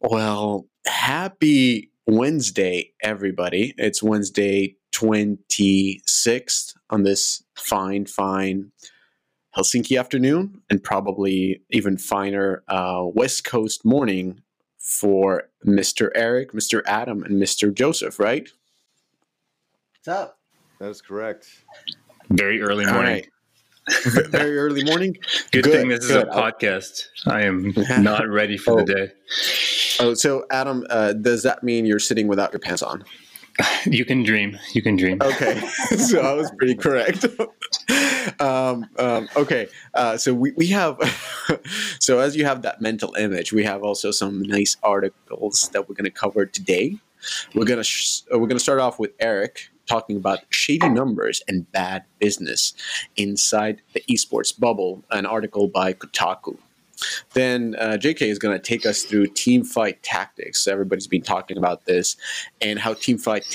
Well, happy Wednesday, everybody. It's Wednesday 26th on this fine Helsinki afternoon, and probably even finer West Coast morning for Mr. Eric, Mr. Adam, and Mr. Joseph, right? What's up? That is correct. Very early morning. Right. Very early morning? Good thing this is a podcast. I am not ready for the day. Oh, so Adam, does that mean you're sitting without your pants on? You can dream. Okay, so I was pretty correct. Okay, so we have, so as you have that mental image, we have also some nice articles that we're going to cover today. We're gonna start off with Eric talking about shady numbers and bad business inside the esports bubble, an article by Kotaku. Then JK is going to take us through Teamfight Tactics. Everybody's been talking about this and how Teamfight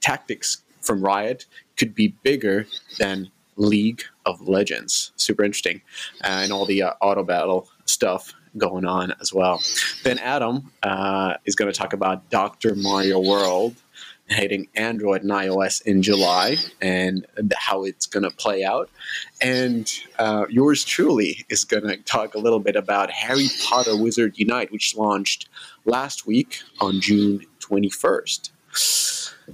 Tactics from Riot could be bigger than League of Legends. Super interesting. And all the auto battle stuff going on as well. Then Adam is going to talk about Dr. Mario World hitting Android and iOS in July and how it's going to play out. And yours truly is going to talk a little bit about Harry Potter Wizard Unite, which launched last week on June 21st.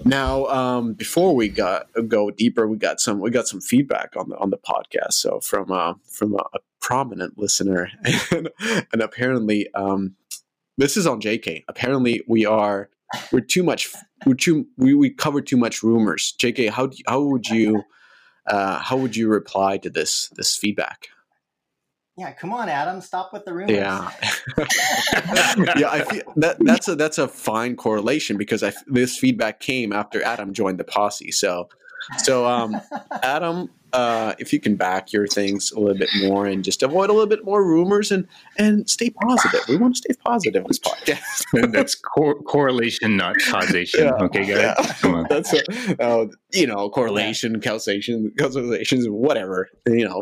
Now, before we go deeper, we got some feedback on the podcast. So from a prominent listener, and apparently this is on JK. Apparently we cover too much rumors. JK, how would you reply to this feedback? Yeah, come on, Adam, stop with the rumors. Yeah, yeah. I feel that's a fine correlation because this feedback came after Adam joined the posse. So Adam, if you can back your things a little bit more and just avoid a little bit more rumors and stay positive. We want to stay positive in this podcast. That's correlation, not causation. Yeah. Okay, guys? Yeah. Come on. That's correlation, causations, whatever, yeah.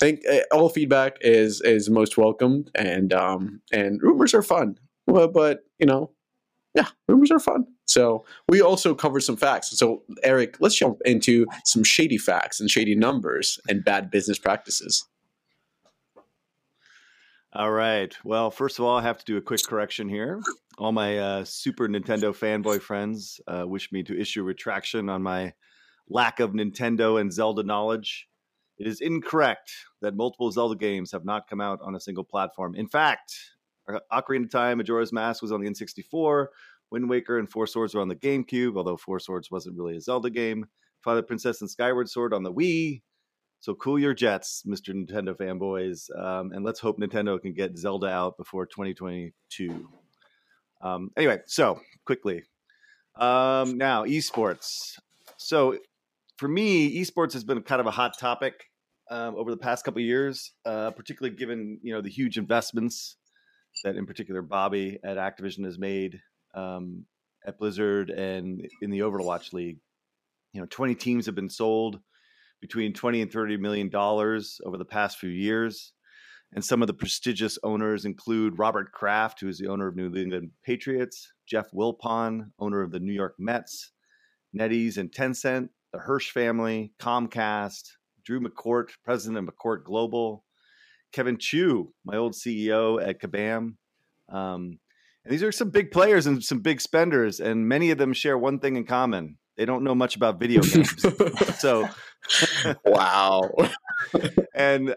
Thank all feedback is most welcomed, and rumors are fun. Well, but yeah, rumors are fun. So we also covered some facts. So Eric, let's jump into some shady facts and shady numbers and bad business practices. All right. Well, first of all, I have to do a quick correction here. All my Super Nintendo fanboy friends wish me to issue retraction on my lack of Nintendo and Zelda knowledge. It is incorrect that multiple Zelda games have not come out on a single platform. In fact, Ocarina of Time, Majora's Mask was on the N64, Wind Waker and Four Swords were on the GameCube, although Four Swords wasn't really a Zelda game, Twilight Princess and Skyward Sword on the Wii. So cool your jets, Mr. Nintendo fanboys, and let's hope Nintendo can get Zelda out before 2022. Anyway, so quickly. Now, esports. So for me, esports has been kind of a hot topic over the past couple of years, particularly given the huge investments that in particular Bobby at Activision has made at Blizzard and in the Overwatch League. 20 teams have been sold between $20 and $30 million over the past few years. And some of the prestigious owners include Robert Kraft, who is the owner of New England Patriots, Jeff Wilpon, owner of the New York Mets, NetEase and Tencent, the Hirsch family, Comcast, Drew McCourt, president of McCourt Global, Kevin Chu, my old CEO at Kabam. And these are some big players and some big spenders, and many of them share one thing in common. They don't know much about video games. So, wow. And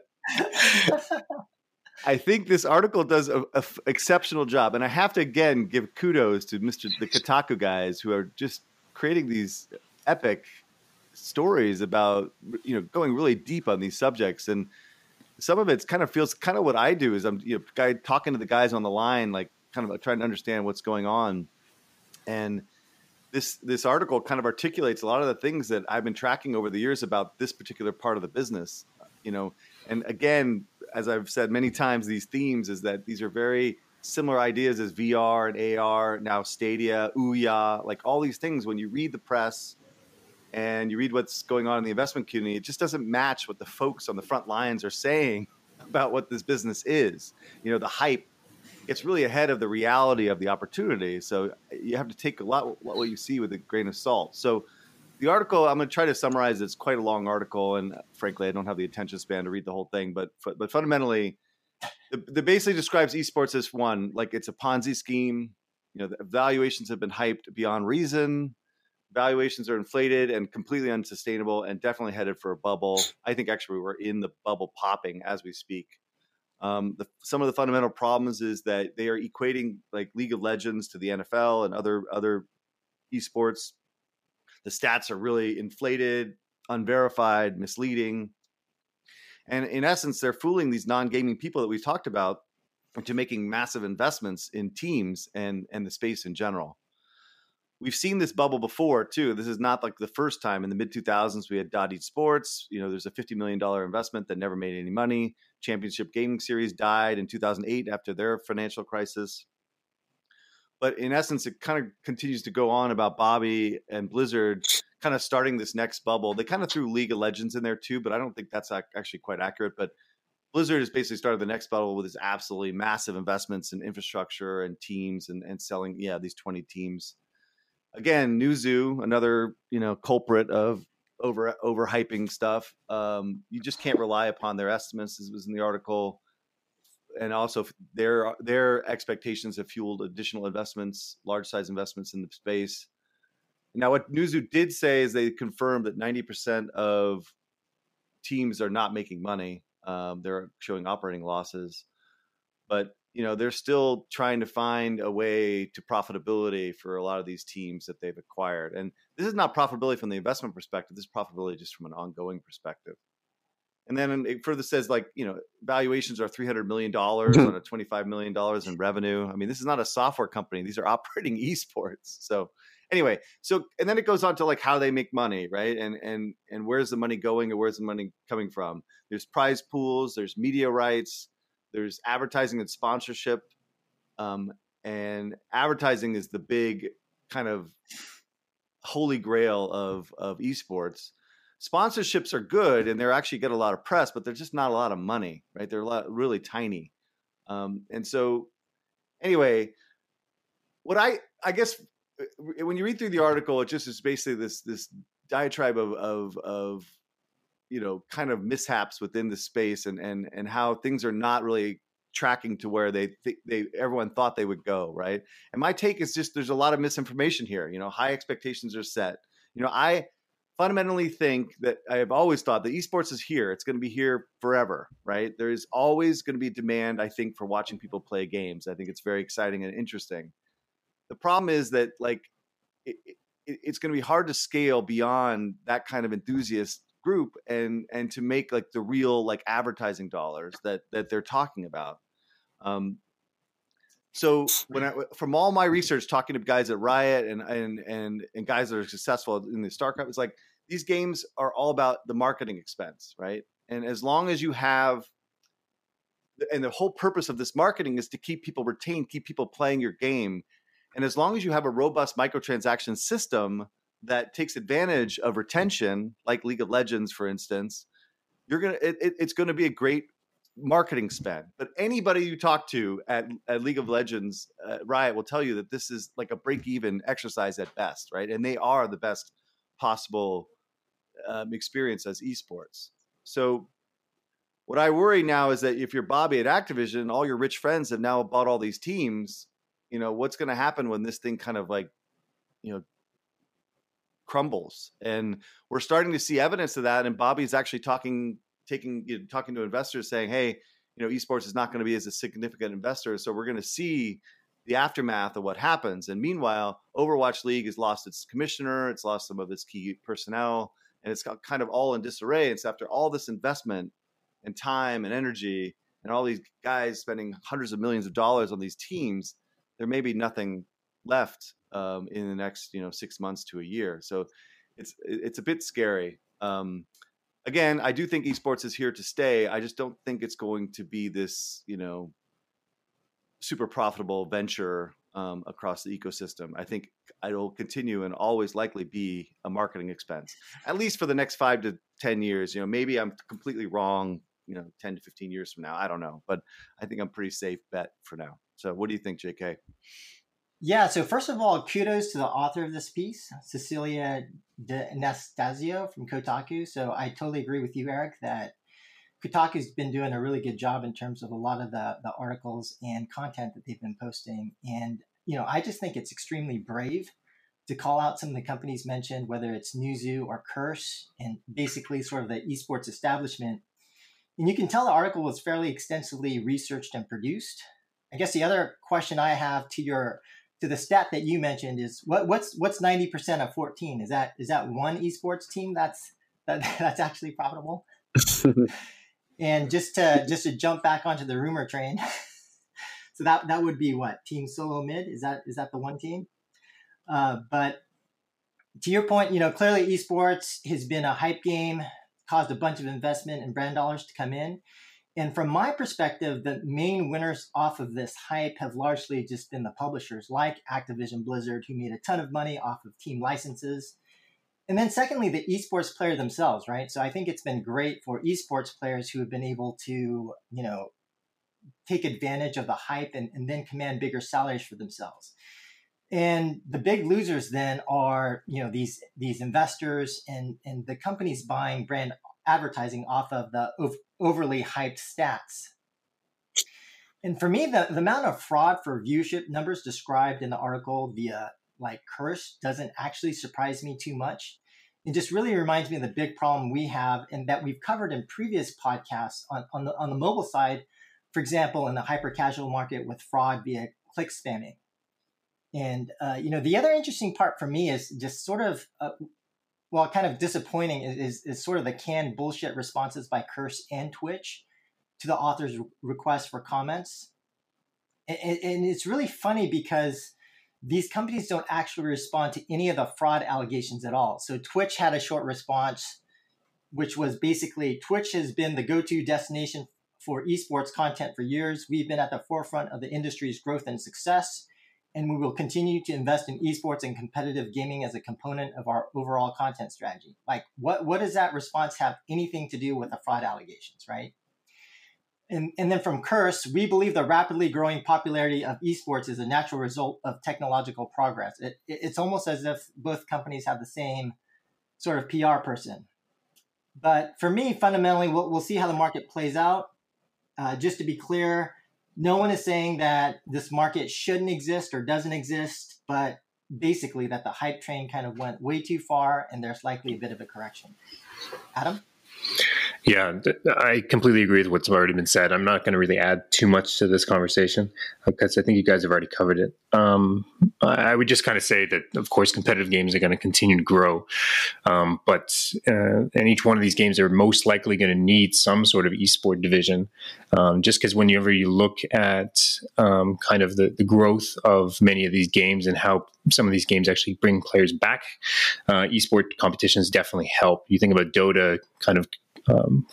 I think this article does an exceptional job. And I have to, again, give kudos to the Kotaku guys who are just creating these epic stories about, going really deep on these subjects. And some of it feels what I do is I'm talking to the guys on the line, like kind of trying to understand what's going on. And this article kind of articulates a lot of the things that I've been tracking over the years about this particular part of the business, And again, as I've said many times, these themes is that these are very similar ideas as VR and AR, now Stadia, Ouya, like all these things. When you read the press and you read what's going on in the investment community, it just doesn't match what the folks on the front lines are saying about what this business is. You know, the hype gets really ahead of the reality of the opportunity. So you have to take a lot what you see with a grain of salt. So the article, I'm going to try to summarize. It's quite a long article, and frankly, I don't have the attention span to read the whole thing. But fundamentally, it basically describes esports as one, like it's a Ponzi scheme. You know, the valuations have been hyped beyond reason. Valuations are inflated and completely unsustainable, and definitely headed for a bubble. I think actually we're in the bubble popping as we speak. Some of the fundamental problems is that they are equating like League of Legends to the NFL and other esports. The stats are really inflated, unverified, misleading. And in essence, they're fooling these non-gaming people that we've talked about into making massive investments in teams and the space in general. We've seen this bubble before, too. This is not like the first time. In the mid-2000s, we had Dottie Sports. You know, there's a $50 million investment that never made any money. Championship Gaming Series died in 2008 after their financial crisis. But in essence, it kind of continues to go on about Bobby and Blizzard kind of starting this next bubble. They kind of threw League of Legends in there, too, but I don't think that's actually quite accurate. But Blizzard has basically started the next bubble with its absolutely massive investments in infrastructure and teams and selling, these 20 teams. Again, NewZoo, another culprit of overhyping stuff. You just can't rely upon their estimates, as was in the article, and also their expectations have fueled additional investments, large size investments in the space. Now, what NewZoo did say is they confirmed that 90% of teams are not making money; they're showing operating losses, but they're still trying to find a way to profitability for a lot of these teams that they've acquired. And this is not profitability from the investment perspective. This is profitability just from an ongoing perspective. And then it further says, valuations are $300 million on a $25 million in revenue. I mean, this is not a software company. These are operating esports. So anyway, and then it goes on to how they make money, right? And where's the money going and where's the money coming from? There's prize pools. There's media rights. There's advertising and sponsorship, and advertising is the big kind of holy grail of esports. Sponsorships are good, and they actually get a lot of press, but they're just not a lot of money, right? They're really tiny, and so anyway, what I guess when you read through the article, it just is basically this diatribe of kind of mishaps within the space and how things are not really tracking to where everyone thought they would go. Right. And my take is just, there's a lot of misinformation here. High expectations are set. I fundamentally think that I have always thought that esports is here. It's going to be here forever. Right. There is always going to be demand, I think, for watching people play games. I think it's very exciting and interesting. The problem is that it's going to be hard to scale beyond that kind of enthusiast group and to make the real advertising dollars that they're talking about. So from all my research talking to guys at Riot and guys that are successful in the StarCraft, it's these games are all about the marketing expense, right? And as long as you have, and the whole purpose of this marketing is to keep people retained, keep people playing your game, and as long as you have a robust microtransaction system that takes advantage of retention, like League of Legends, for instance, it's going to be a great marketing spend. But anybody you talk to at League of Legends, Riot will tell you that this is a break-even exercise at best, right? And they are the best possible experience as esports. So what I worry now is that if you're Bobby at Activision, all your rich friends have now bought all these teams, what's going to happen when this thing kind of crumbles? And we're starting to see evidence of that. And Bobby's actually talking to investors saying, hey, esports is not going to be as a significant investor. So we're going to see the aftermath of what happens. And meanwhile, Overwatch League has lost its commissioner. It's lost some of its key personnel, and it's got kind of all in disarray. It's after all this investment and time and energy and all these guys spending hundreds of millions of dollars on these teams, there may be nothing left in the next 6 months to a year. So it's a bit scary. Again, I do think esports is here to stay. I just don't think it's going to be this super profitable venture across the ecosystem. I think it'll continue and always likely be a marketing expense, at least for the next 5 to 10 years. Maybe I'm completely wrong you know, 10 to 15 years from now. I don't know, but I think I'm pretty safe bet for now. So what do you think, JK? Yeah, so first of all, kudos to the author of this piece, Cecilia D'Anastasio from Kotaku. So I totally agree with you, Eric, that Kotaku's been doing a really good job in terms of a lot of the articles and content that they've been posting. And, you know, I just think it's extremely brave to call out some of the companies mentioned, whether it's NewZoo or Curse, and basically sort of the esports establishment. And you can tell the article was fairly extensively researched and produced. I guess the other question I have to the stat that you mentioned is what's 90% of 14? Is that one esports team that's actually profitable? And just to jump back onto the rumor train, so that would be what, Team Solo Mid? Is that the one team? But to your point, you know, clearly esports has been a hype game, caused a bunch of investment and brand dollars to come in. And from my perspective, the main winners off of this hype have largely just been the publishers like Activision Blizzard, who made a ton of money off of team licenses. And then secondly, the esports player themselves, right? So I think it's been great for esports players who have been able to, you know, take advantage of the hype and then command bigger salaries for themselves. And the big losers then are, you know, these investors and the companies buying brand advertising off of the overly hyped stats. And for me, the amount of fraud for viewership numbers described in the article via like Curse doesn't actually surprise me too much. It just really reminds me of the big problem we have and that we've covered in previous podcasts on the mobile side, for example, in the hyper casual market with fraud via click spamming. And, you know, the other interesting part for me is just sort of, well, kind of disappointing is sort of the canned bullshit responses by Curse and Twitch to the author's request for comments. And it's really funny because these companies don't actually respond to any of the fraud allegations at all. So Twitch had a short response, which was basically, Twitch has been the go-to destination for esports content for years. We've been at the forefront of the industry's growth and success, and we will continue to invest in esports and competitive gaming as a component of our overall content strategy. Like, what does that response have anything to do with the fraud allegations, right? And then from Curse, we believe the rapidly growing popularity of esports is a natural result of technological progress. It's almost as if both companies have the same sort of PR person. But for me, fundamentally, we'll see how the market plays out. Just to be clear, no one is saying that this market shouldn't exist or doesn't exist, but basically that the hype train kind of went way too far and there's likely a bit of a correction. Adam? Yeah, I completely agree with what's already been said. I'm not going to really add too much to this conversation because I think you guys have already covered it. I would just kind of say that, of course, competitive games are going to continue to grow. But each one of these games are most likely going to need some sort of esport division, just because whenever you look at kind of the growth of many of these games and how some of these games actually bring players back, esport competitions definitely help. You think about Dota kind of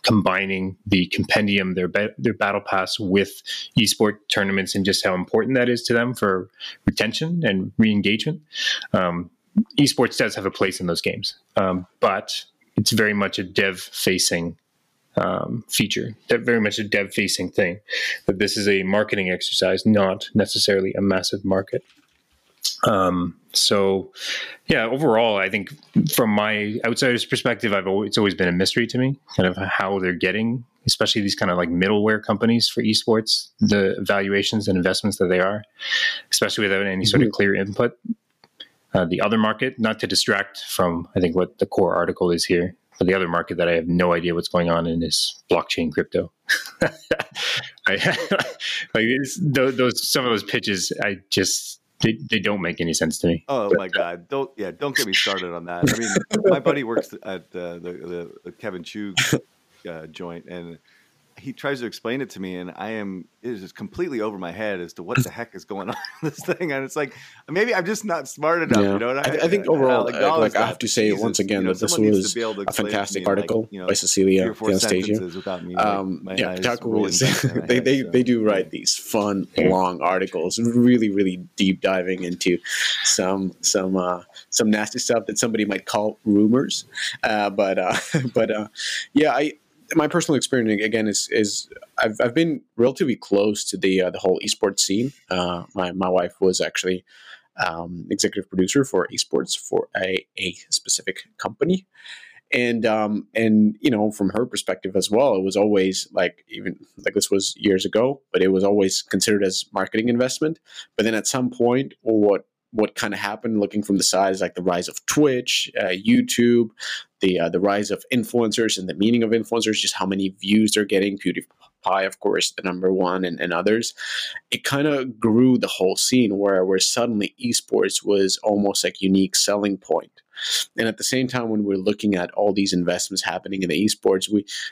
combining the compendium, their battle pass with esport tournaments and just how important that is to them for retention and re-engagement. Esports does have a place in those games, but it's very much a dev-facing feature, very much a dev-facing thing. But this is a marketing exercise, not necessarily a massive market. So yeah, overall, I think from my outsider's perspective, it's always been a mystery to me kind of how they're getting, especially these kind of like middleware companies for esports, the valuations and investments that they are, especially without any sort of clear input. The other market, not to distract from, I think what the core article is here, but the other market that I have no idea what's going on in is blockchain crypto. Some of those pitches, I just, They don't make any sense to me. Oh, but my God. Don't get me started on that. I mean, my buddy works at the Kevin Chu joint, and he tries to explain it to me, and it is just completely over my head as to what the heck is going on in this thing. And it's like, maybe I'm just not smart enough. Yeah. You know, and I think overall, I have to say once again, that this was a fantastic article by Cecilia D'Anastasio. They do write these fun, long articles, really, really deep diving into some nasty stuff that somebody might call rumors. But yeah, I. my personal experience again is I've been relatively close to the whole esports scene. My wife was actually executive producer for esports for a specific company, and you know, from her perspective as well, it was always like, even like this was years ago, but it was always considered as marketing investment. But then at some point, or what kind of happened, looking from the side, is like the rise of Twitch, YouTube, the rise of influencers and the meaning of influencers, just how many views they're getting, PewDiePie, of course, the number one, and others. It kind of grew the whole scene where suddenly esports was almost like unique selling point. And at the same time, when we're looking at all these investments happening in the esports,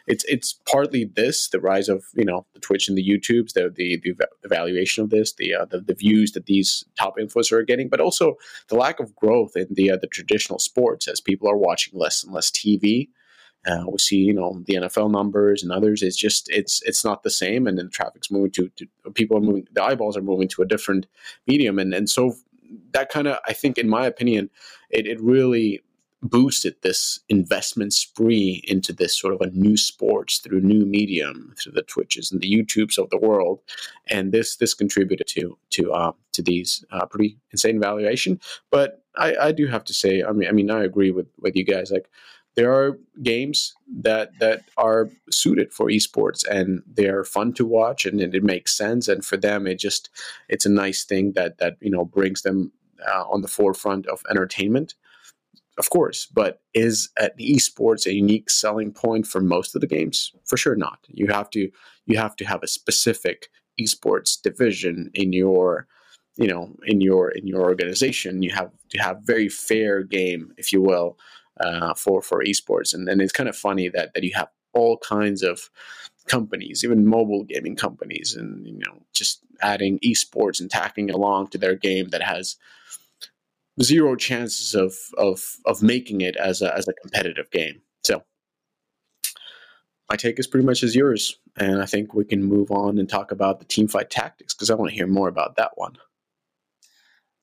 it's partly this, the rise of, you know, the Twitch and the YouTubes, the valuation of this, the views that these top influencers are getting, but also the lack of growth in the traditional sports as people are watching less and less TV. We see, you know, the NFL numbers and others. It's just it's not the same, and then the traffic's moving to people are moving, the eyeballs are moving to a different medium, and so. That kind of, I think, in my opinion, it really boosted this investment spree into this sort of a new sports through new medium, through the Twitches and the YouTubes of the world, and this contributed to these pretty insane valuation. But I do have to say, I mean, I agree with you guys. Like, there are games that are suited for esports, and they're fun to watch, and it makes sense. And for them, it's a nice thing that you know, brings them on the forefront of entertainment, of course. But is an esports a unique selling point for most of the games? For sure not. You have to have a specific esports division in your, you know, in your organization. You have to have very fair game, if you will. For esports, and then it's kind of funny that you have all kinds of companies, even mobile gaming companies, and you know, just adding esports and tacking it along to their game that has zero chances of making it as a competitive game. So my take is pretty much as yours, and I think we can move on and talk about the Teamfight Tactics, because I want to hear more about that one.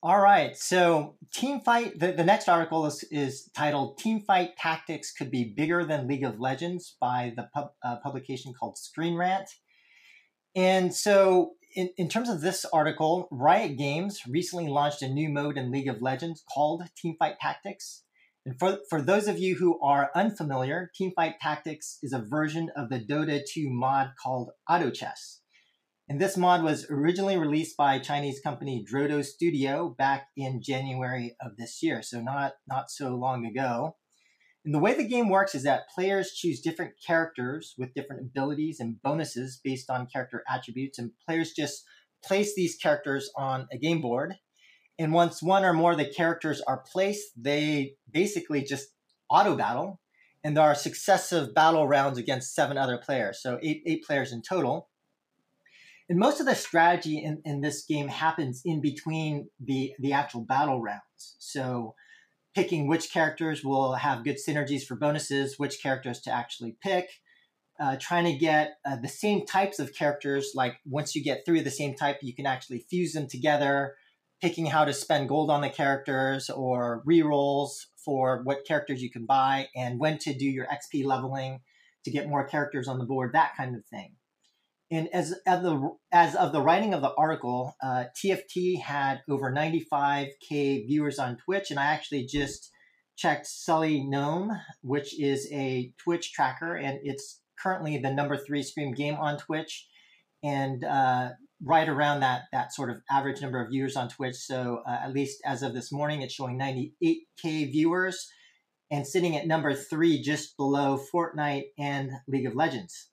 All right, so Teamfight, the next article is titled Teamfight Tactics Could Be Bigger Than League of Legends, by the publication called Screen Rant. And so in terms of this article, Riot Games recently launched a new mode in League of Legends called Teamfight Tactics. And for those of you who are unfamiliar, Teamfight Tactics is a version of the Dota 2 mod called Auto Chess. And this mod was originally released by Chinese company Drodo Studio back in January of this year, so not so long ago. And the way the game works is that players choose different characters with different abilities and bonuses based on character attributes, and players just place these characters on a game board. And once one or more of the characters are placed, they basically just auto-battle, and there are successive battle rounds against 7 other players, so eight players in total. And most of the strategy in this game happens in between the actual battle rounds. So picking which characters will have good synergies for bonuses, which characters to actually pick, trying to get the same types of characters, like once you get 3 of the same type, you can actually fuse them together, picking how to spend gold on the characters or rerolls for what characters you can buy, and when to do your XP leveling to get more characters on the board, that kind of thing. And as of the writing of the article, TFT had over 95,000 viewers on Twitch, and I actually just checked Sully Gnome, which is a Twitch tracker, and it's currently the number 3 streamed game on Twitch, and right around that sort of average number of viewers on Twitch. So at least as of this morning, it's showing 98,000 viewers, and sitting at number 3, just below Fortnite and League of Legends.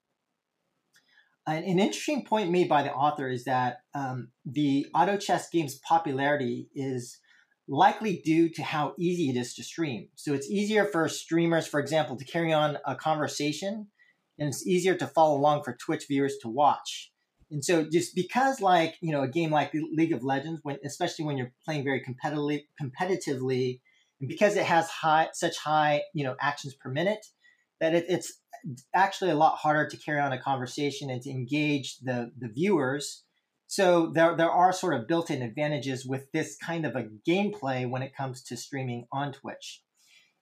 An interesting point made by the author is that the Auto Chess game's popularity is likely due to how easy it is to stream. So it's easier for streamers, for example, to carry on a conversation, and it's easier to follow along for Twitch viewers to watch. And so just because, like, you know, a game like League of Legends, especially when you're playing very competitively, and because it has such high, you know, actions per minute, that it's actually a lot harder to carry on a conversation and to engage the viewers. So there are sort of built-in advantages with this kind of a gameplay when it comes to streaming on Twitch.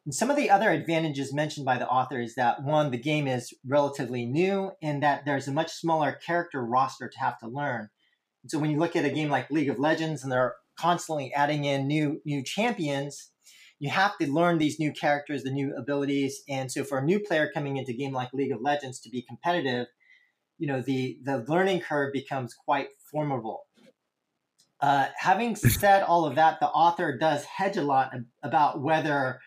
And some of the other advantages mentioned by the author is that, one, the game is relatively new and that there's a much smaller character roster to have to learn. And so when you look at a game like League of Legends and they're constantly adding in new champions, you have to learn these new characters, the new abilities. And so for a new player coming into a game like League of Legends to be competitive, you know, the learning curve becomes quite formidable. Having said all of that, the author does hedge a lot about whether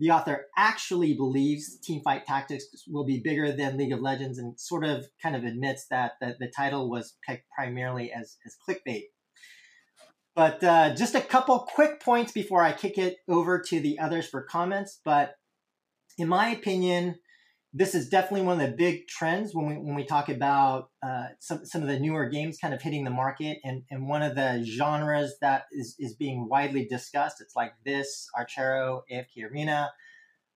the author actually believes Teamfight Tactics will be bigger than League of Legends, and sort of kind of admits that the title was picked primarily as clickbait. But just a couple quick points before I kick it over to the others for comments. But in my opinion, this is definitely one of the big trends when we talk about some of the newer games kind of hitting the market, and one of the genres that is being widely discussed. It's like this, Archero, AFK Arena.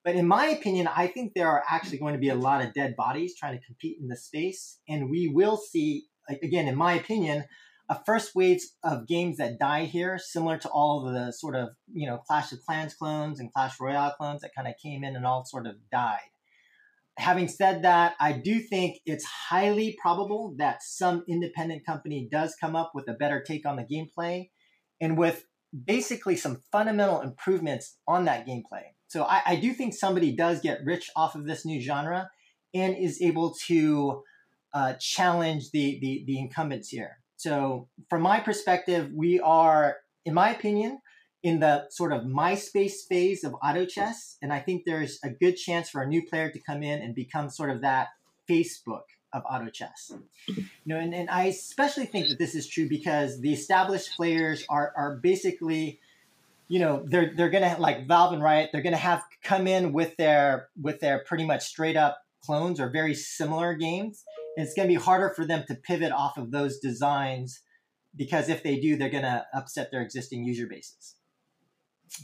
But in my opinion, I think there are actually going to be a lot of dead bodies trying to compete in the space. And we will see, again, in my opinion, a first wave of games that die here, similar to all of the sort of, you know, Clash of Clans clones and Clash Royale clones that kind of came in and all sort of died. Having said that, I do think it's highly probable that some independent company does come up with a better take on the gameplay and with basically some fundamental improvements on that gameplay. So I do think somebody does get rich off of this new genre and is able to challenge the incumbents here. So from my perspective, we are, in my opinion, in the sort of MySpace phase of Auto Chess, and I think there's a good chance for a new player to come in and become sort of that Facebook of Auto Chess. You know, and I especially think that this is true because the established players are basically, you know, they're gonna, like Valve and Riot, they're gonna have come in with their pretty much straight up clones or very similar games. And it's gonna be harder for them to pivot off of those designs because if they do, they're gonna upset their existing user bases.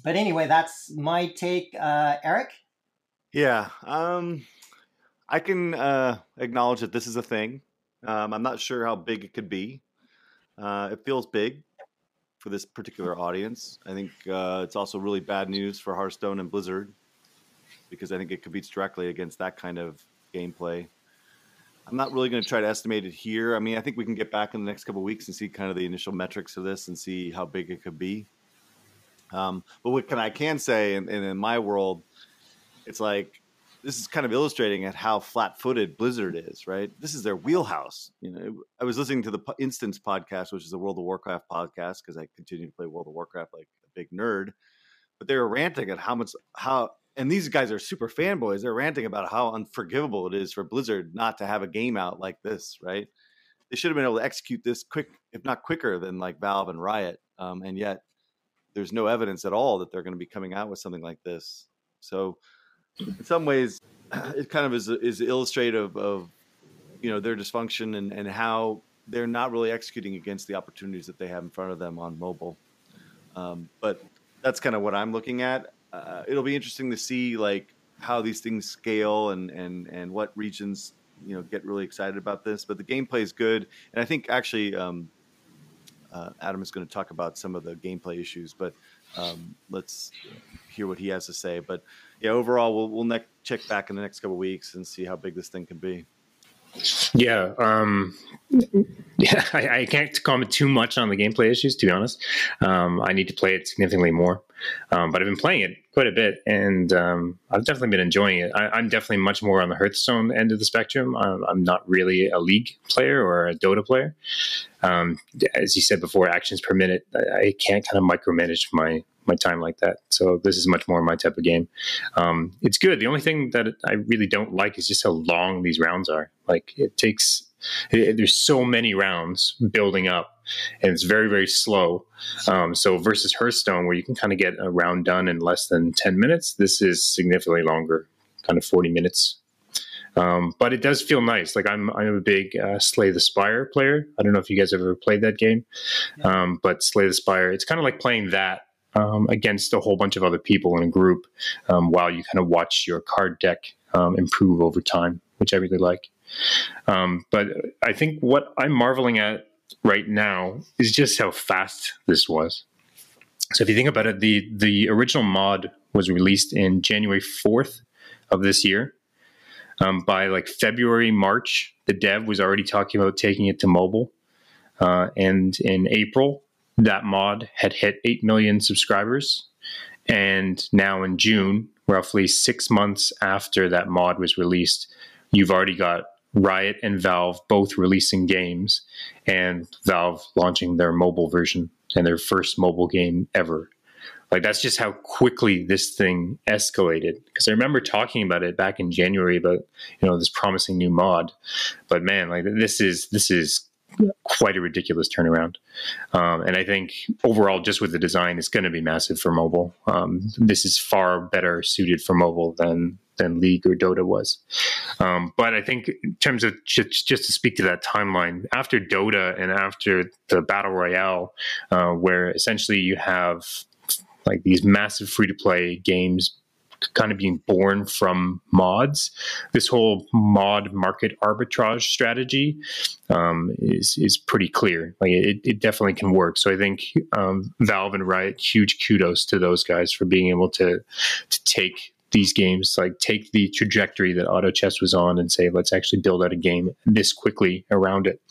But anyway, that's my take. Eric? Yeah. I can acknowledge that this is a thing. I'm not sure how big it could be. It feels big for this particular audience. I think it's also really bad news for Hearthstone and Blizzard because I think it competes directly against that kind of gameplay. I'm not really going to try to estimate it here. I mean, I think we can get back in the next couple of weeks and see kind of the initial metrics of this and see how big it could be. But what I can say, and in my world, it's like this is kind of illustrating at how flat-footed Blizzard is, right? This is their wheelhouse. You know, I was listening to the Instance podcast, which is a World of Warcraft podcast, because I continue to play World of Warcraft like a big nerd. But they were ranting at how and these guys are super fanboys. They're ranting about how unforgivable it is for Blizzard not to have a game out like this, right? They should have been able to execute this quick, if not quicker, than like Valve and Riot, and yet. There's no evidence at all that they're going to be coming out with something like this. So in some ways, it kind of is illustrative of, you know, their dysfunction and how they're not really executing against the opportunities that they have in front of them on mobile. But that's kind of what I'm looking at. It'll be interesting to see like how these things scale and what regions, you know, get really excited about this. But the gameplay is good. And I think actually, Adam is going to talk about some of the gameplay issues, but let's hear what he has to say. But yeah, overall, we'll check back in the next couple of weeks and see how big this thing can be. Yeah, I can't comment too much on the gameplay issues, to be honest. I need to play it significantly more, but I've been playing it quite a bit, and I've definitely been enjoying it. I'm definitely much more on the Hearthstone end of the spectrum. I'm not really a League player or a Dota player. As you said before, actions per minute, I can't kind of micromanage my time like that. So this is much more my type of game. It's good. The only thing that I really don't like is just how long these rounds are. Like it takes, there's so many rounds building up and it's very, very slow. So versus Hearthstone, where you can kind of get a round done in less than 10 minutes, this is significantly longer, kind of 40 minutes. But it does feel nice. Like I'm a big Slay the Spire player. I don't know if you guys have ever played that game, but Slay the Spire, it's kind of like playing that against a whole bunch of other people in a group while you kind of watch your card deck improve over time, which I really like. But I think what I'm marveling at right now is just how fast this was. So if you think about it, the original mod was released in January 4th of this year. By like February, March, the dev was already talking about taking it to mobile. And in April, that mod had hit 8 million subscribers. And now in June, roughly 6 months after that mod was released, you've already got Riot and Valve both releasing games, and Valve launching their mobile version and their first mobile game ever. Like, that's just how quickly this thing escalated. Because I remember talking about it back in January about, you know, this promising new mod. But man, like, this is quite a ridiculous turnaround. And I think overall, just with the design, it's going to be massive for mobile. This is far better suited for mobile than League or Dota was. But I think in terms of just to speak to that timeline, after Dota and after the Battle Royale, where essentially you have like these massive free-to-play games kind of being born from mods, this whole mod market arbitrage strategy is pretty clear. Like it definitely can work. So I think Valve and Riot, huge kudos to those guys for being able to take these games, like take the trajectory that Auto Chess was on and say, let's actually build out a game this quickly around it.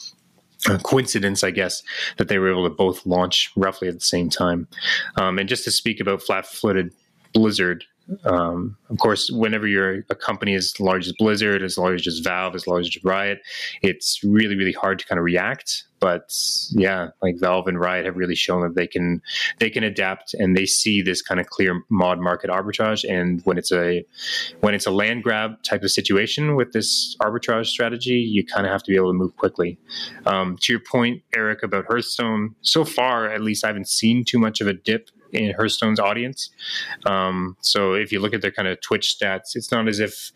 A coincidence, I guess, that they were able to both launch roughly at the same time. And just to speak about flat-footed Blizzard, of course, whenever you're a company as large as Blizzard, as large as Valve, as large as Riot, it's really, really hard to kind of react. But yeah, like Valve and Riot have really shown that they can adapt, and they see this kind of clear mod market arbitrage. And when it's a land grab type of situation with this arbitrage strategy, you kind of have to be able to move quickly. To your point, Eric, about Hearthstone, so far at least I haven't seen too much of a dip in Hearthstone's audience. So if you look at their kind of Twitch stats, it's not as if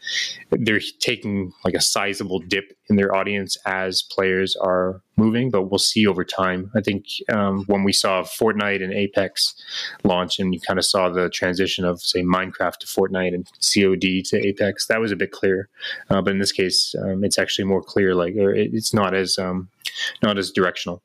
they're taking like a sizable dip in their audience as players are moving, but we'll see over time. I think when we saw Fortnite and Apex launch, and you kind of saw the transition of, say, Minecraft to Fortnite and COD to Apex, that was a bit clearer. But in this case, it's actually more clear, like, or it's not as directional.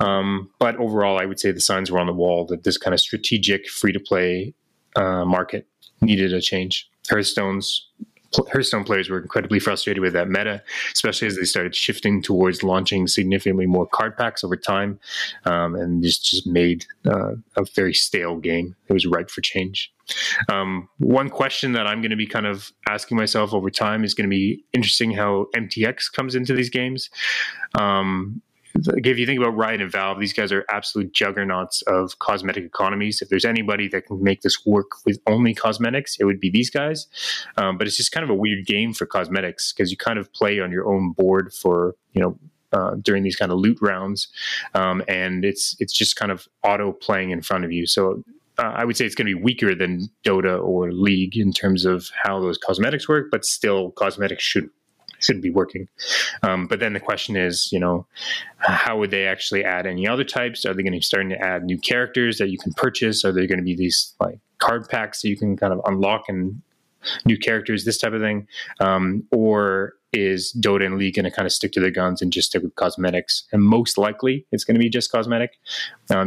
But overall, I would say the signs were on the wall that this kind of strategic free-to-play market needed a change. Hearthstone players were incredibly frustrated with that meta, especially as they started shifting towards launching significantly more card packs over time, and this just made a very stale game. It was ripe for change. One question that I'm going to be kind of asking myself over time is going to be interesting how MTX comes into these games. If you think about Riot and Valve, these guys are absolute juggernauts of cosmetic economies. If there's anybody that can make this work with only cosmetics, it would be these guys. But it's just kind of a weird game for cosmetics, because you kind of play on your own board for, you know, during these kind of loot rounds. And it's just kind of auto playing in front of you. So I would say it's going to be weaker than Dota or League in terms of how those cosmetics work, but still cosmetics should be working. But then the question is, you know, how would they actually add any other types? Are they going to be starting to add new characters that you can purchase? Are there going to be these like card packs that you can kind of unlock and new characters, this type of thing? Or is Dota and League going to kind of stick to their guns and just stick with cosmetics? And most likely it's going to be just cosmetic,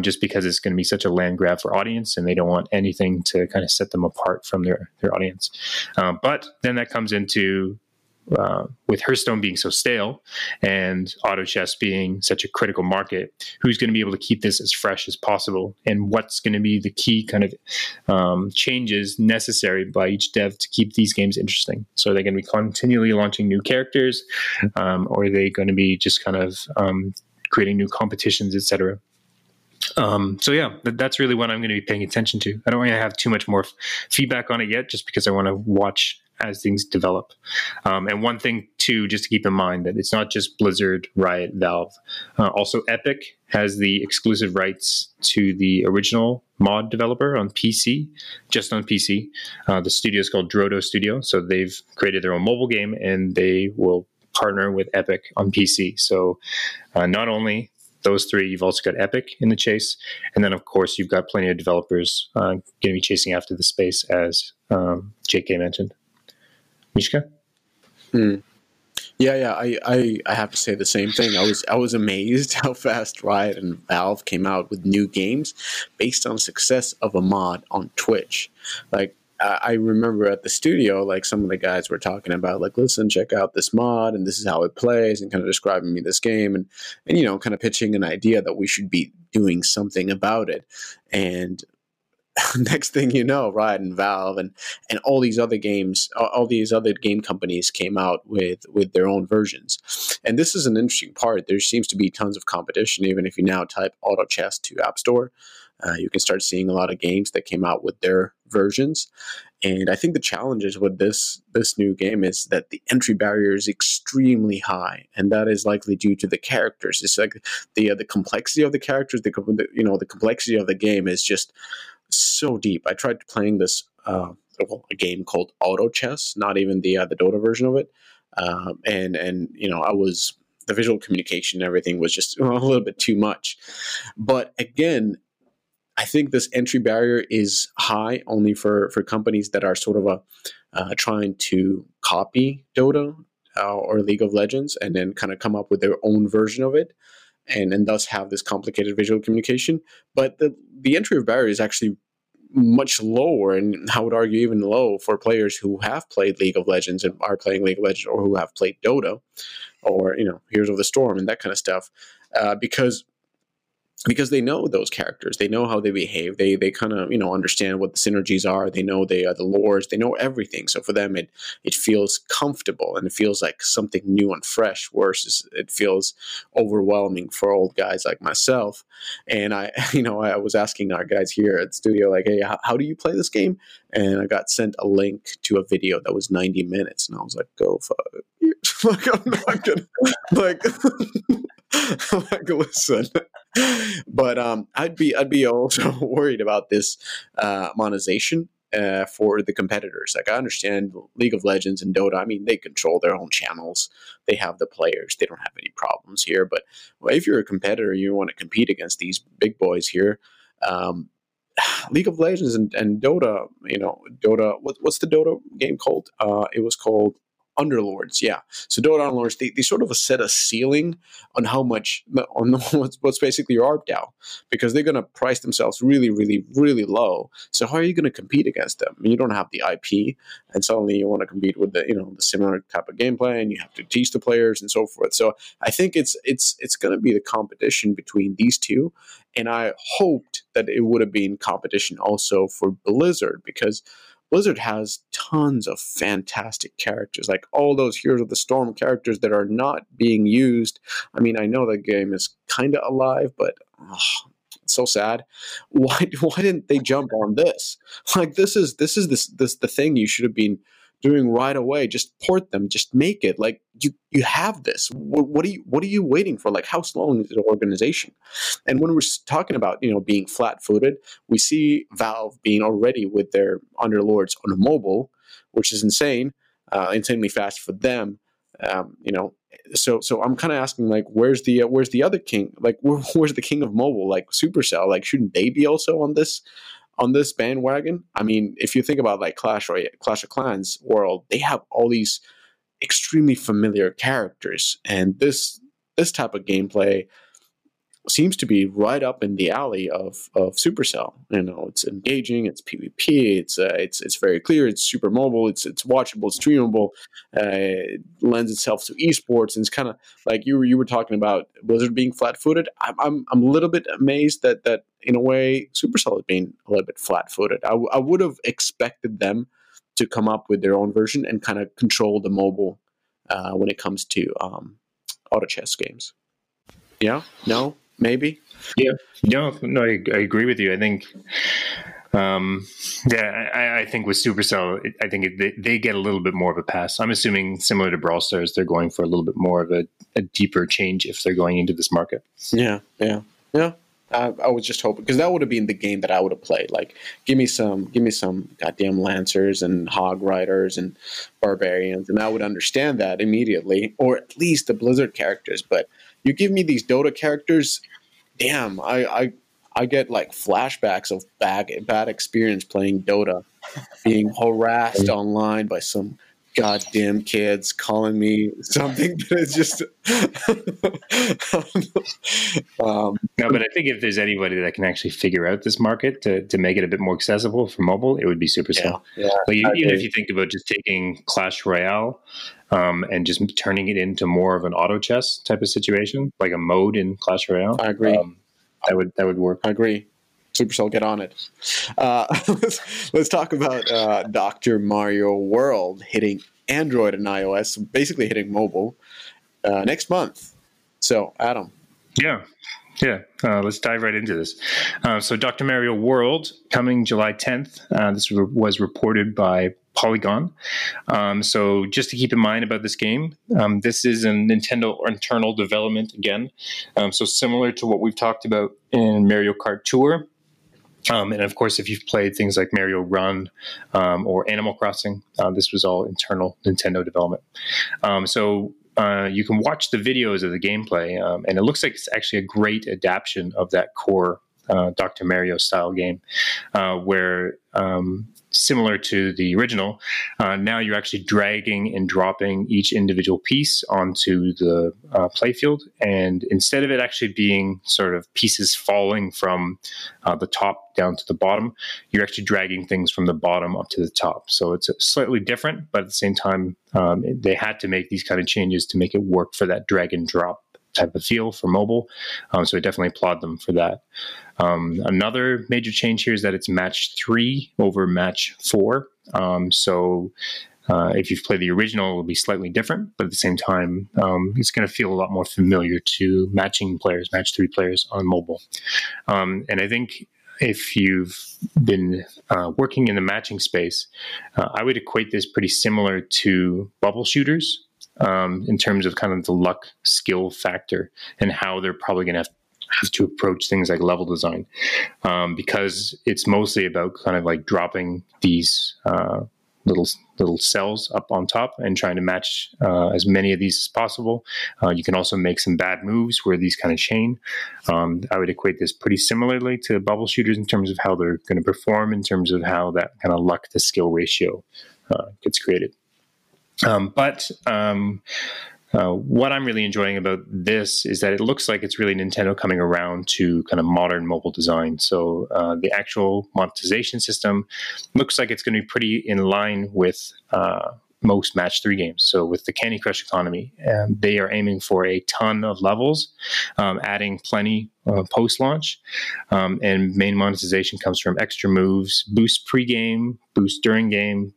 just because it's going to be such a land grab for audience, and they don't want anything to kind of set them apart from their audience. But then that comes into, with Hearthstone being so stale and Auto Chess being such a critical market, who's going to be able to keep this as fresh as possible, and what's going to be the key kind of changes necessary by each dev to keep these games interesting? So are they going to be continually launching new characters, or are they going to be just kind of creating new competitions, etc.? So yeah, that's really what I'm going to be paying attention to. I don't want to have too much more feedback on it yet, just because I want to watch as things develop. And one thing too, just to keep in mind, that it's not just Blizzard, Riot, Valve. Also Epic has the exclusive rights to the original mod developer on PC, just on PC. The studio is called Drodo Studio. So they've created their own mobile game, and they will partner with Epic on PC. So not only those three, you've also got Epic in the chase. And then, of course, you've got plenty of developers going to be chasing after the space, as JK mentioned. Mishka? Yeah, I have to say the same thing. I was amazed how fast Riot and Valve came out with new games based on success of a mod on Twitch. Like, I remember at the studio, like, some of the guys were talking about, like, listen, check out this mod, and this is how it plays, and kind of describing me this game, and you know, kind of pitching an idea that we should be doing something about it. And next thing you know, Riot and Valve and all these other games, all these other game companies came out with their own versions. And this is an interesting part. There seems to be tons of competition. Even if you now type Auto Chess to App Store, you can start seeing a lot of games that came out with their versions. And I think the challenges with this new game is that the entry barrier is extremely high, and that is likely due to the characters. It's like the complexity of the characters, the complexity of the game is just so deep. I tried playing this a game called Auto Chess, not even the Dota version of it, and you know, I was, the visual communication and everything was just a little bit too much. But again, I think this entry barrier is high only for companies that are sort of trying to copy Dota or League of Legends, and then kind of come up with their own version of it, and thus have this complicated visual communication. But the entry barrier is actually much lower, and I would argue even low for players who have played League of Legends and are playing League of Legends, or who have played Dota, or, you know, Heroes of the Storm and that kind of stuff, because they know those characters, they know how they behave, they kind of, you know, understand what the synergies are, they know they are the lores, they know everything. So for them, it feels comfortable, and it feels like something new and fresh, versus it feels overwhelming for old guys like myself. And I was asking our guys here at the studio, like, hey, how do you play this game? And I got sent a link to a video that was 90 minutes, and I was like, go fuck you. Like, I'm not gonna like listen. But I'd be also worried about this monetization for the competitors. Like, I understand League of Legends and Dota. I mean, they control their own channels. They have the players. They don't have any problems here. But if you're a competitor, you want to compete against these big boys here. League of Legends and Dota, you know, Dota. What's the Dota game called? It was called Underlords, yeah. So Dota Underlords, they sort of set a ceiling on how much, on what's basically your ARPDAU, because they're going to price themselves really, really, really low. So how are you going to compete against them? I mean, you don't have the IP, and suddenly you want to compete with the, you know, the similar type of gameplay, and you have to teach the players and so forth. So I think it's going to be the competition between these two, and I hoped that it would have been competition also for Blizzard, because Blizzard has tons of fantastic characters, like all those Heroes of the Storm characters that are not being used. I mean, I know the game is kind of alive, but it's so sad. Why didn't they jump on this? Like, this is the thing you should have been doing right away. Just port them. Just make it. Like, you have this. What are you waiting for? Like, how long is the organization? And when we're talking about, you know, being flat-footed, we see Valve being already with their Underlords on mobile, which is insane, insanely fast for them. You know, so I'm kind of asking, like, where's the other king? Like, where's the king of mobile? Like Supercell? Like, shouldn't they be also on this? On this bandwagon? I mean, if you think about, like, Clash of Clans world, they have all these extremely familiar characters, and this type of gameplay seems to be right up in the alley of Supercell. You know, it's engaging, it's PvP, it's very clear, it's super mobile, it's watchable, it's streamable, it lends itself to esports, and it's kind of like you were talking about Blizzard being flat-footed. I'm a little bit amazed that in a way, Supercell has been a little bit flat-footed. I would have expected them to come up with their own version and kind of control the mobile when it comes to auto chess games. Yeah? No? Maybe? Yeah. No, I agree with you. I think, I think with Supercell, I think they get a little bit more of a pass. I'm assuming, similar to Brawl Stars, they're going for a little bit more of a deeper change if they're going into this market. Yeah. I was just hoping, because that would have been the game that I would have played. Like, give me some goddamn Lancers and Hog Riders and Barbarians, and I would understand that immediately, or at least the Blizzard characters. But you give me these Dota characters, damn, I get like flashbacks of bad experience playing Dota, being harassed online by some goddamn kids calling me something that is just no, but I think if there's anybody that can actually figure out this market to make it a bit more accessible for mobile, it would be Supercell. Yeah, but even if you think about just taking Clash Royale and just turning it into more of an auto chess type of situation, like a mode in Clash Royale, I agree. That would work. I agree. Supercell, get on it. Let's talk about Dr. Mario World hitting Android and iOS, basically hitting mobile next month. So, Adam. Yeah. Let's dive right into this. So, Dr. Mario World coming July 10th. This was reported by Polygon. So just to keep in mind about this game, this is a Nintendo internal development again. So similar to what we've talked about in Mario Kart Tour. And of course, if you've played things like Mario Run or Animal Crossing, this was all internal Nintendo development. So you can watch the videos of the gameplay, and it looks like it's actually a great adaptation of that core Dr. Mario style game, where similar to the original, now you're actually dragging and dropping each individual piece onto the playfield, and instead of it actually being sort of pieces falling from the top down to the bottom, you're actually dragging things from the bottom up to the top. So it's slightly different, but at the same time, they had to make these kind of changes to make it work for that drag and drop type of feel for mobile. So I definitely applaud them for that. Another major change here is that it's match 3 over match 4. So if you've played the original, it'll be slightly different, but at the same time, it's going to feel a lot more familiar to match 3 players on mobile. And I think if you've been working in the matching space, I would equate this pretty similar to bubble shooters, in terms of kind of the luck skill factor and how they're probably going to have to approach things like level design, because it's mostly about kind of like dropping these little cells up on top and trying to match as many of these as possible. You can also make some bad moves where these kind of chain. I would equate this pretty similarly to bubble shooters in terms of how they're going to perform, in terms of how that kind of luck to skill ratio gets created. But what I'm really enjoying about this is that it looks like it's really Nintendo coming around to kind of modern mobile design. So the actual monetization system looks like it's going to be pretty in line with most match 3 games. So with the Candy Crush economy, they are aiming for a ton of levels, adding plenty post-launch, and main monetization comes from extra moves, boost pre-game, boost during game,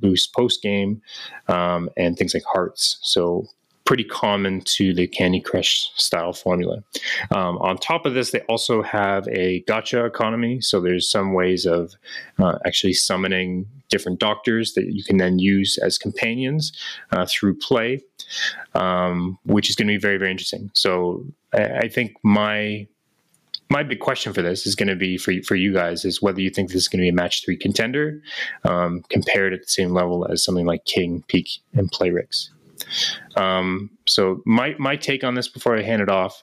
boost post game, and things like hearts. So pretty common to the Candy Crush style formula. On top of this, they also have a gacha economy. So there's some ways of actually summoning different doctors that you can then use as companions through play, which is going to be very, very interesting. So I think my big question for this is going to be for you guys is whether you think this is going to be a match 3 contender compared at the same level as something like King, Peak, and Playrix. So my take on this before I hand it off,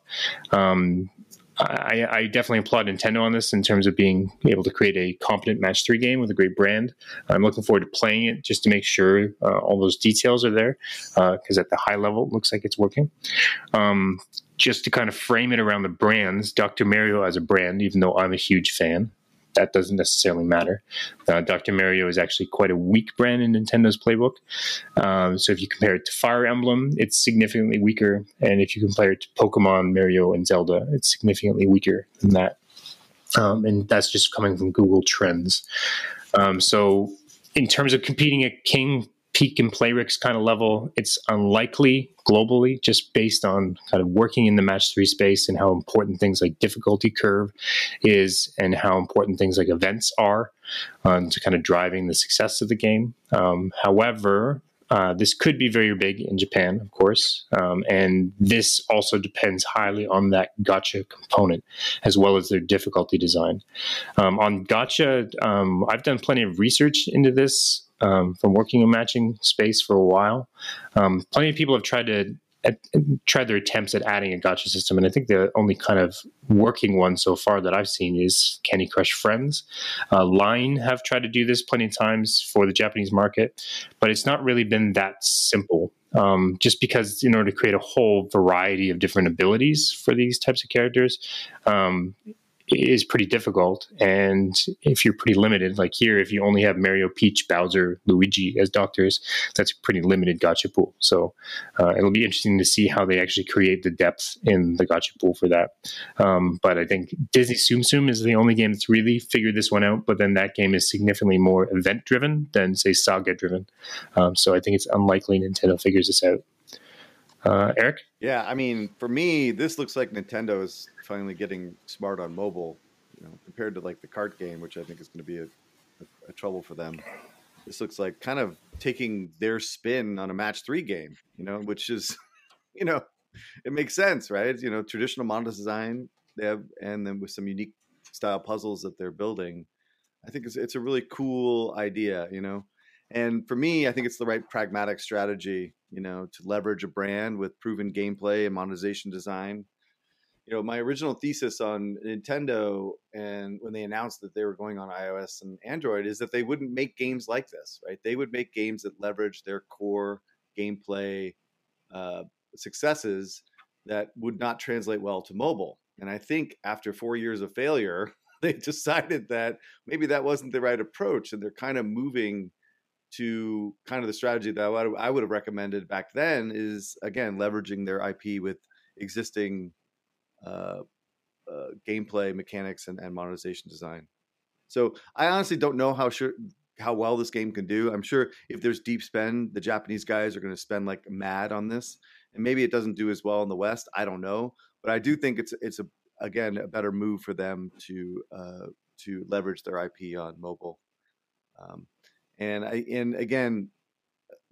I definitely applaud Nintendo on this in terms of being able to create a competent match 3 game with a great brand. I'm looking forward to playing it just to make sure all those details are there, because at the high level, it looks like it's working. Just to kind of frame it around the brands, Dr. Mario as a brand, even though I'm a huge fan, that doesn't necessarily matter. Dr. Mario is actually quite a weak brand in Nintendo's playbook. So if you compare it to Fire Emblem, it's significantly weaker. And if you compare it to Pokemon, Mario, and Zelda, it's significantly weaker than that. And that's just coming from Google Trends. So in terms of competing at King, Peak, and Playrix kind of level, it's unlikely globally, just based on kind of working in the match 3 space and how important things like difficulty curve is and how important things like events are to kind of driving the success of the game. However, this could be very big in Japan, of course, and this also depends highly on that gacha component as well as their difficulty design. On gacha, I've done plenty of research into this from working in matching space for a while. Plenty of people have tried to tried their attempts at adding a gacha system, and I think the only kind of working one so far that I've seen is Candy Crush Friends. Line have tried to do this plenty of times for the Japanese market, but it's not really been that simple. Just because in order to create a whole variety of different abilities for these types of characters is pretty difficult. And if you're pretty limited, like here, if you only have Mario, Peach, Bowser, Luigi as doctors, that's a pretty limited gacha pool. So it'll be interesting to see how they actually create the depth in the gacha pool for that. But I think Disney Tsum Tsum is the only game that's really figured this one out. But then that game is significantly more event-driven than, say, saga-driven. So I think it's unlikely Nintendo figures this out. Eric? Yeah, I mean, for me, this looks like Nintendo is finally getting smart on mobile, you know, compared to like the cart game, which I think is going to be a trouble for them. This looks like kind of taking their spin on a match three game, you know, which is, you know, it makes sense, right? You know, traditional model design they have, and then with some unique style puzzles that they're building. I think it's a really cool idea, you know. And for me, I think it's the right pragmatic strategy, you know, to leverage a brand with proven gameplay and monetization design. You know, my original thesis on Nintendo and when they announced that they were going on iOS and Android is that they wouldn't make games like this, right? They would make games that leverage their core gameplay successes that would not translate well to mobile. And I think after 4 years of failure, they decided that maybe that wasn't the right approach, and they're kind of moving to kind of the strategy that I would have recommended back then is, again, leveraging their IP with existing gameplay mechanics and monetization design. So I honestly don't know how well this game can do. I'm sure if there's deep spend, the Japanese guys are going to spend like mad on this, and maybe it doesn't do as well in the West. I don't know, but I do think it's a better move for them to leverage their IP on mobile. And again,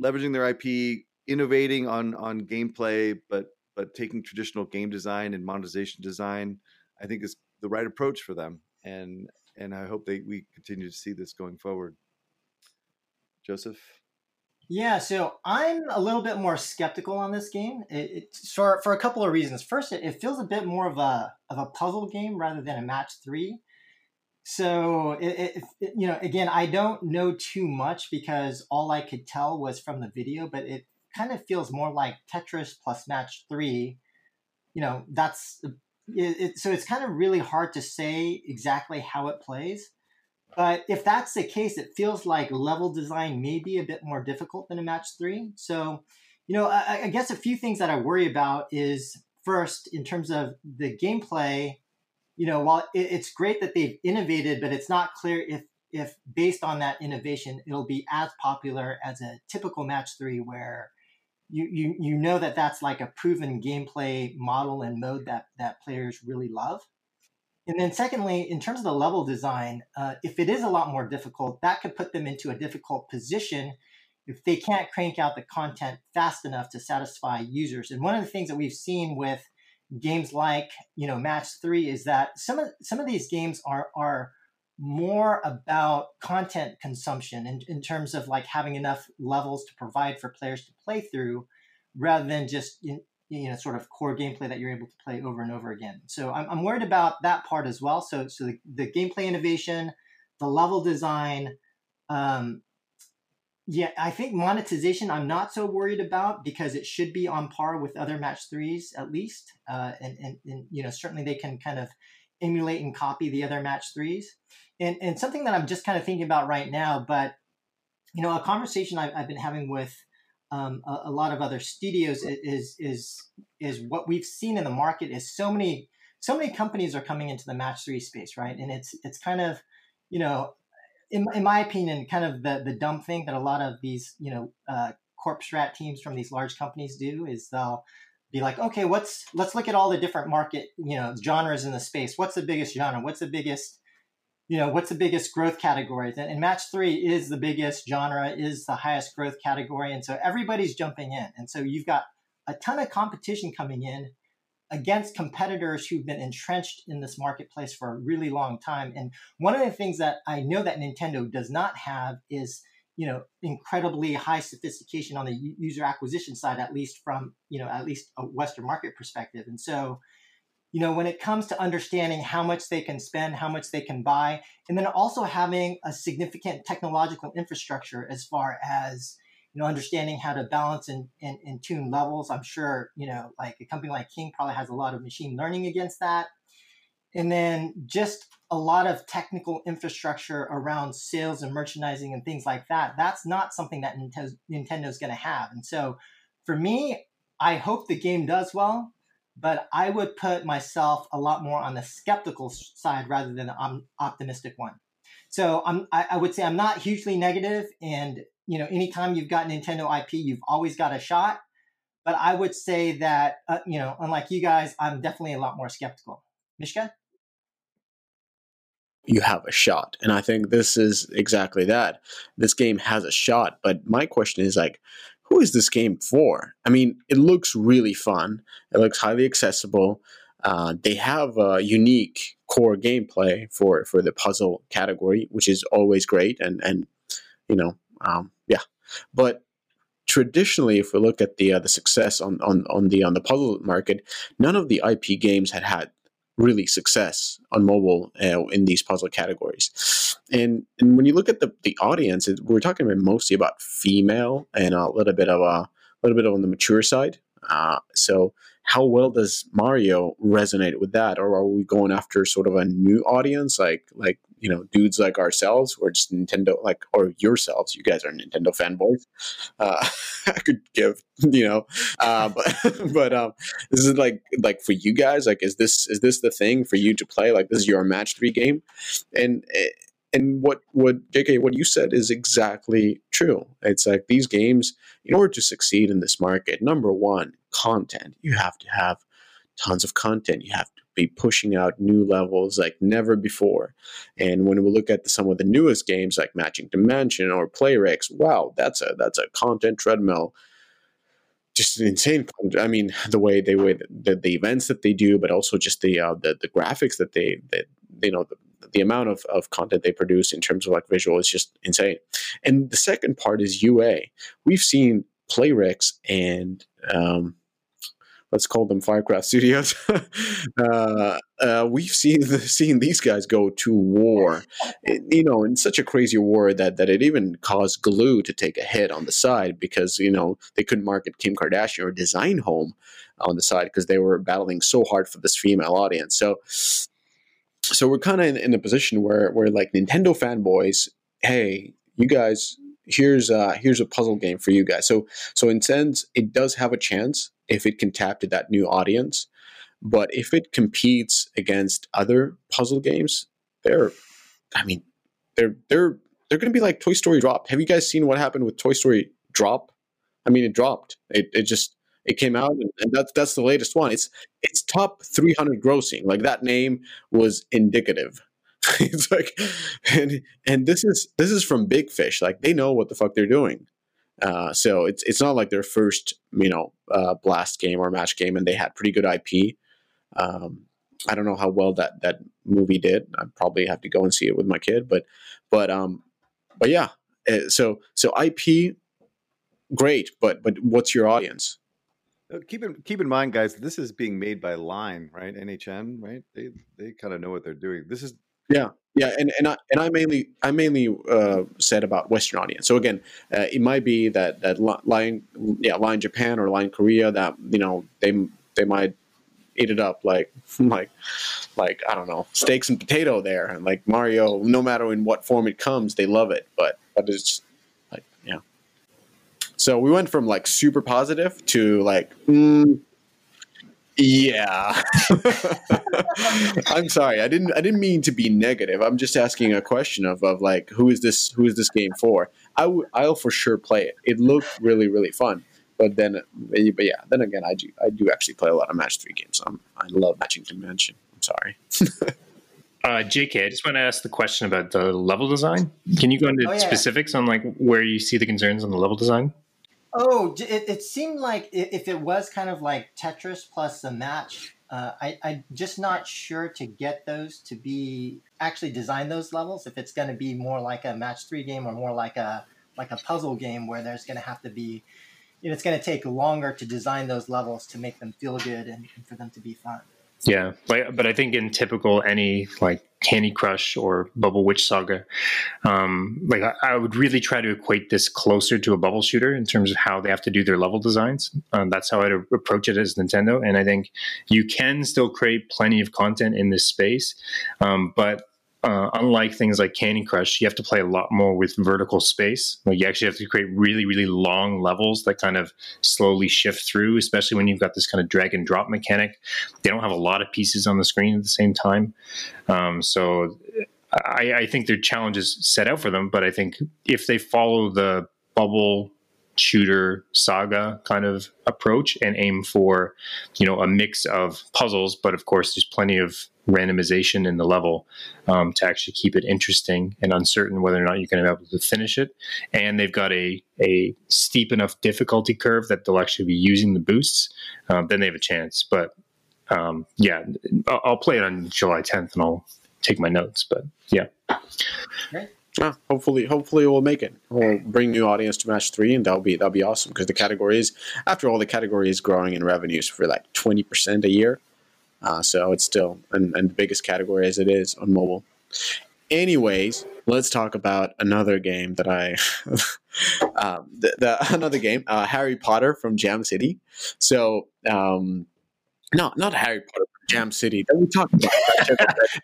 leveraging their IP, innovating on gameplay, but taking traditional game design and monetization design, I think is the right approach for them. And I hope we continue to see this going forward. Joseph? Yeah, so I'm a little bit more skeptical on this game. It's for a couple of reasons. First, it feels a bit more of a puzzle game rather than a match three. So, you know, again, I don't know too much because all I could tell was from the video, but it kind of feels more like Tetris plus match three. You know, so it's kind of really hard to say exactly how it plays. But if that's the case, it feels like level design may be a bit more difficult than a match three. So, you know, I guess a few things that I worry about is, first, in terms of the gameplay. You know, while it's great that they've innovated, but it's not clear if based on that innovation, it'll be as popular as a typical match three where you know that's like a proven gameplay model and mode that players really love. And then secondly, in terms of the level design, if it is a lot more difficult, that could put them into a difficult position if they can't crank out the content fast enough to satisfy users. And one of the things that we've seen with games like, you know, match three is that some of these games are more about content consumption in terms of like having enough levels to provide for players to play through rather than just, you know, sort of core gameplay that you're able to play over and over again. So I'm worried about that part as well. So the gameplay innovation, the level design, yeah, I think monetization I'm not so worried about because it should be on par with other match threes at least. And you know, certainly they can kind of emulate and copy the other match threes. And something that I'm just kind of thinking about right now, but, you know, a conversation I've been having with a lot of other studios is what we've seen in the market is so many companies are coming into the match three space, right? And it's kind of, you know, in my opinion, kind of the dumb thing that a lot of these, you know, corp strat teams from these large companies do is they'll be like, okay, let's look at all the different market, you know, genres in the space. What's the biggest genre? What's the biggest, you know, what's the biggest growth category? And match three is the biggest genre, is the highest growth category. And so everybody's jumping in. And so you've got a ton of competition coming in against competitors who've been entrenched in this marketplace for a really long time. And one of the things that I know that Nintendo does not have is you know, incredibly high sophistication on the user acquisition side, at least from, you know, at least a Western market perspective. And so, you know, when it comes to understanding how much they can spend, how much they can buy, and then also having a significant technological infrastructure as far as, you know, understanding how to balance and tune levels. I'm sure, you know, like a company like King probably has a lot of machine learning against that. And then just a lot of technical infrastructure around sales and merchandising and things like that. That's not something that Nintendo's going to have. And so for me, I hope the game does well, but I would put myself a lot more on the skeptical side rather than the optimistic one. So I would say I'm not hugely negative, and, you know, anytime you've got Nintendo IP, you've always got a shot. But I would say that, you know, unlike you guys, I'm definitely a lot more skeptical. Mishka? You have a shot. And I think this is exactly that. This game has a shot. But my question is, like, who is this game for? I mean, it looks really fun. It looks highly accessible. They have a unique core gameplay for the puzzle category, which is always great. And you know, yeah. But traditionally, if we look at the success on the puzzle market, none of the IP games had really success on mobile in these puzzle categories. And when you look at the audience, we're talking about mostly about female and a little bit on the mature side. So how well does Mario resonate with that? Or are we going after sort of a new audience, like you know, dudes like ourselves, or just Nintendo, like, or yourselves? You guys are Nintendo fanboys. I could give, you know, but this is like for you guys, like, is this the thing for you to play? Like, this is your match 3 game, and what JK, what you said is exactly true. It's like these games, in order to succeed in this market, number one, content. You have to have tons of content. You have to be pushing out new levels like never before. And when we look at some of the newest games like Matching Dimension or Playrix, wow, that's a content treadmill. Just insane. I mean, the way the events that they do, but also just the graphics that the amount of content they produce in terms of like visual is just insane. And the second part is UA. We've seen Playrix and let's call them Firecraft Studios. We've seen these guys go to war, you know, in such a crazy war that it even caused Glue to take a hit on the side because, you know, they couldn't market Kim Kardashian or Design Home on the side because they were battling so hard for this female audience. So we're kind of in a position where we're like Nintendo fanboys. Hey, you guys, here's a puzzle game for you guys. So in sense, it does have a chance if it can tap to that new audience. But if it competes against other puzzle games, they're going to be like Toy Story dropped. Have you guys seen what happened with Toy Story drop? I mean, it dropped. It came out, and that's the latest one. It's top 300 grossing. Like, that name was indicative. It's like, and this is from Big Fish. Like, they know what the fuck they're doing. So it's not like their first, you know, blast game or match game, and they had pretty good IP. I don't know how well that movie did. I'd probably have to go and see it with my kid, but yeah. So IP, great, but what's your audience? Keep in mind, guys, this is being made by Line, right? NHN, right? They kind of know what they're doing. This is yeah, and I mainly said about Western audience. So again, it might be that Line Japan or Line Korea, that, you know, they might eat it up like I don't know, steaks and potato there, and like Mario, no matter in what form it comes, they love it. But it's like, yeah. So we went from like super positive to like, yeah. I'm sorry, I didn't mean to be negative. I'm just asking a question of like, who is this game for? I'll for sure play it. It looked really, really fun. But yeah. Then again, I do actually play a lot of match 3 games. I love Matching Dimension. I'm sorry. JK, I just want to ask the question about the level design. Can you go into specifics on like where you see the concerns on the level design? Oh, it seemed like if it was kind of like Tetris plus a match, I'm just not sure to get those to be actually design those levels. If it's going to be more like a match 3 game or more like a like a puzzle game where there's going to have to be, you know, it's going to take longer to design those levels to make them feel good and for them to be fun. Yeah, but I think in typical any like Candy Crush or Bubble Witch Saga, like I would really try to equate this closer to a bubble shooter in terms of how they have to do their level designs. That's how I'd approach it as Nintendo. And I think you can still create plenty of content in this space, but unlike things like Candy Crush, you have to play a lot more with vertical space. Like you actually have to create really, really long levels that kind of slowly shift through, especially when you've got this kind of drag and drop mechanic. They don't have a lot of pieces on the screen at the same time. So I think there are challenges set out for them, but I think if they follow the bubble shooter saga kind of approach and aim for, you know, a mix of puzzles, but of course there's plenty of randomization in the level to actually keep it interesting and uncertain whether or not you're going to be able to finish it. And they've got a steep enough difficulty curve that they'll actually be using the boosts. Then they have a chance. But yeah, I'll play it on July 10th and I'll take my notes. But yeah. Great. Ah, hopefully we'll make it. We'll bring new audience to match 3, and that'll be awesome because the category is, after all, the category is growing in revenues for like 20% a year. So it's still and the biggest category as it is on mobile. Anyways, let's talk about another game that I another game, Harry Potter from Jam City. So no, not Harry Potter from Jam City that we talked about.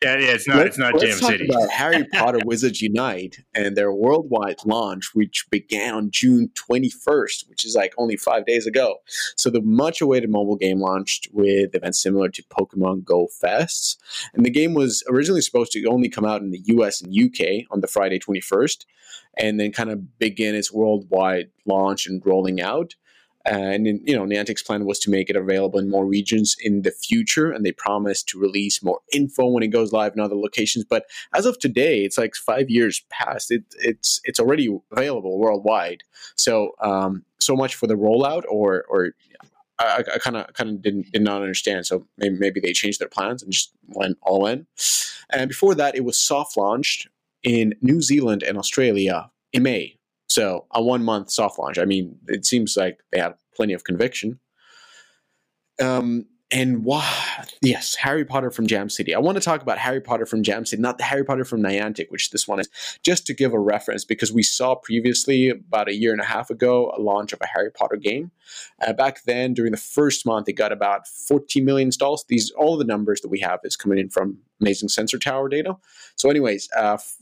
yeah, it's not Jam City. Let's talk about Harry Potter Wizards Unite and their worldwide launch, which began on June 21st, which is like only 5 days ago. So the much-awaited mobile game launched with events similar to Pokemon Go Fests. And the game was originally supposed to only come out in the US and UK on the Friday 21st, and then kind of begin its worldwide launch and rolling out. And, you know, Niantic's plan was to make it available in more regions in the future, and they promised to release more info when it goes live in other locations. But as of today, it's like 5 years past. It's already available worldwide. So so much for the rollout, or I kind of did not understand. So maybe they changed their plans and just went all in. And before that, it was soft launched in New Zealand and Australia in May. So a 1-month soft launch. I mean, it seems like they have plenty of conviction. And wow, yes, Harry Potter from Jam City. I want to talk about Harry Potter from Jam City, not the Harry Potter from Niantic, which this one is, just to give a reference, because we saw previously, about a year and a half ago, a launch of a Harry Potter game. Back then, during the first month, it got about 14 million installs. These, all the numbers that we have is coming in from amazing sensor tower data. So anyways,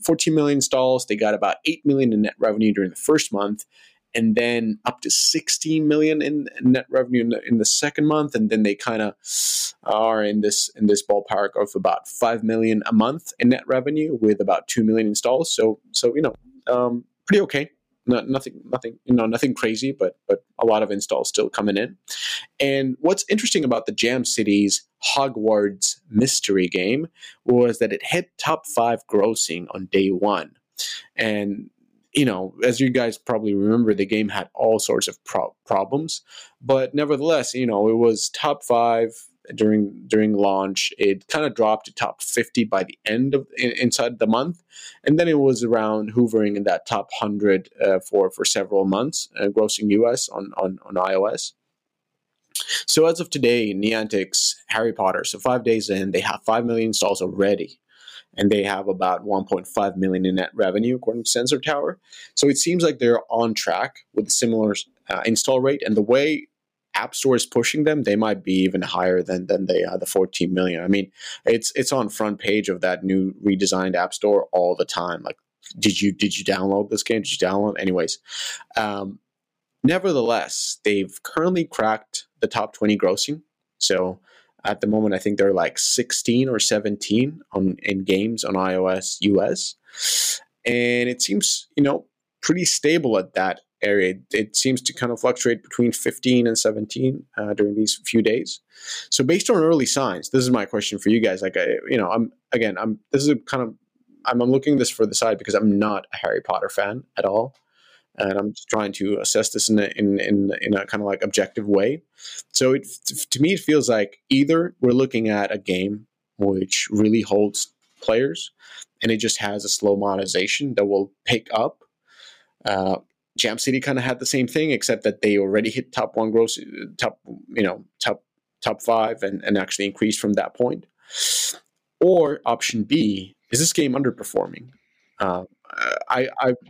14 million installs. They got about 8 million in net revenue during the first month, and then up to 16 million in net revenue in the second month. And then they kind of are in this ballpark of about 5 million a month in net revenue with about 2 million installs. So, you know, pretty okay. Nothing, you know, nothing crazy, but a lot of installs still coming in. And what's interesting about the Jam City's Hogwarts mystery game was that it hit top 5 grossing on day 1. And, you know, as you guys probably remember, the game had all sorts of problems, but nevertheless, you know, it was top 5 during launch. It kind of dropped to top 50 by the end of inside the month, and then it was around hovering in that top 100 for several months, grossing US on iOS. So as of today, Niantic's Harry Potter, so 5 days in, they have 5 million installs already. And they have about 1.5 million in net revenue, according to Sensor Tower. So it seems like they're on track with a similar install rate. And the way App Store is pushing them, they might be even higher than the 14 million. I mean, it's on front page of that new redesigned App Store all the time. Like, did you download this game? Did you download? Anyways, nevertheless, they've currently cracked the top 20 grossing. So at the moment, I think they're like 16 or 17 in games on iOS US. And it seems, you know, pretty stable at that area. It seems to kind of fluctuate between 15 and 17 during these few days. So based on early signs, this is my question for you guys. Like, I'm looking this for the side because I'm not a Harry Potter fan at all. And I'm just trying to assess this in a kind of like objective way. So it, to me, it feels like either we're looking at a game which really holds players, and it just has a slow monetization that will pick up, Jam City kind of had the same thing, except that they already hit top one gross, top five, and actually increased from that point. Or option B is this game underperforming. I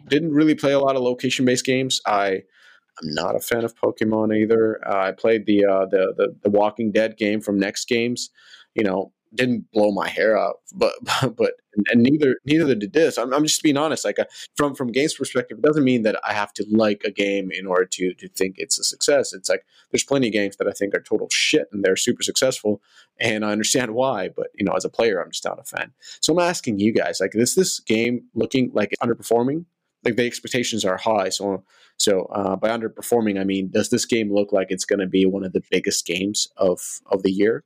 didn't really play a lot of location-based games. I'm not a fan of Pokemon either. I played the Walking Dead game from Next Games. You know, didn't blow my hair out, but and neither did this. I'm just being honest. Like from games perspective, it doesn't mean that I have to like a game in order to think it's a success. It's like there's plenty of games that I think are total shit and they're super successful, and I understand why. But you know, as a player, I'm just not a fan. So I'm asking you guys, like, is this game looking like it's underperforming? Like the expectations are high, so by underperforming, I mean, does this game look like it's going to be one of the biggest games of the year?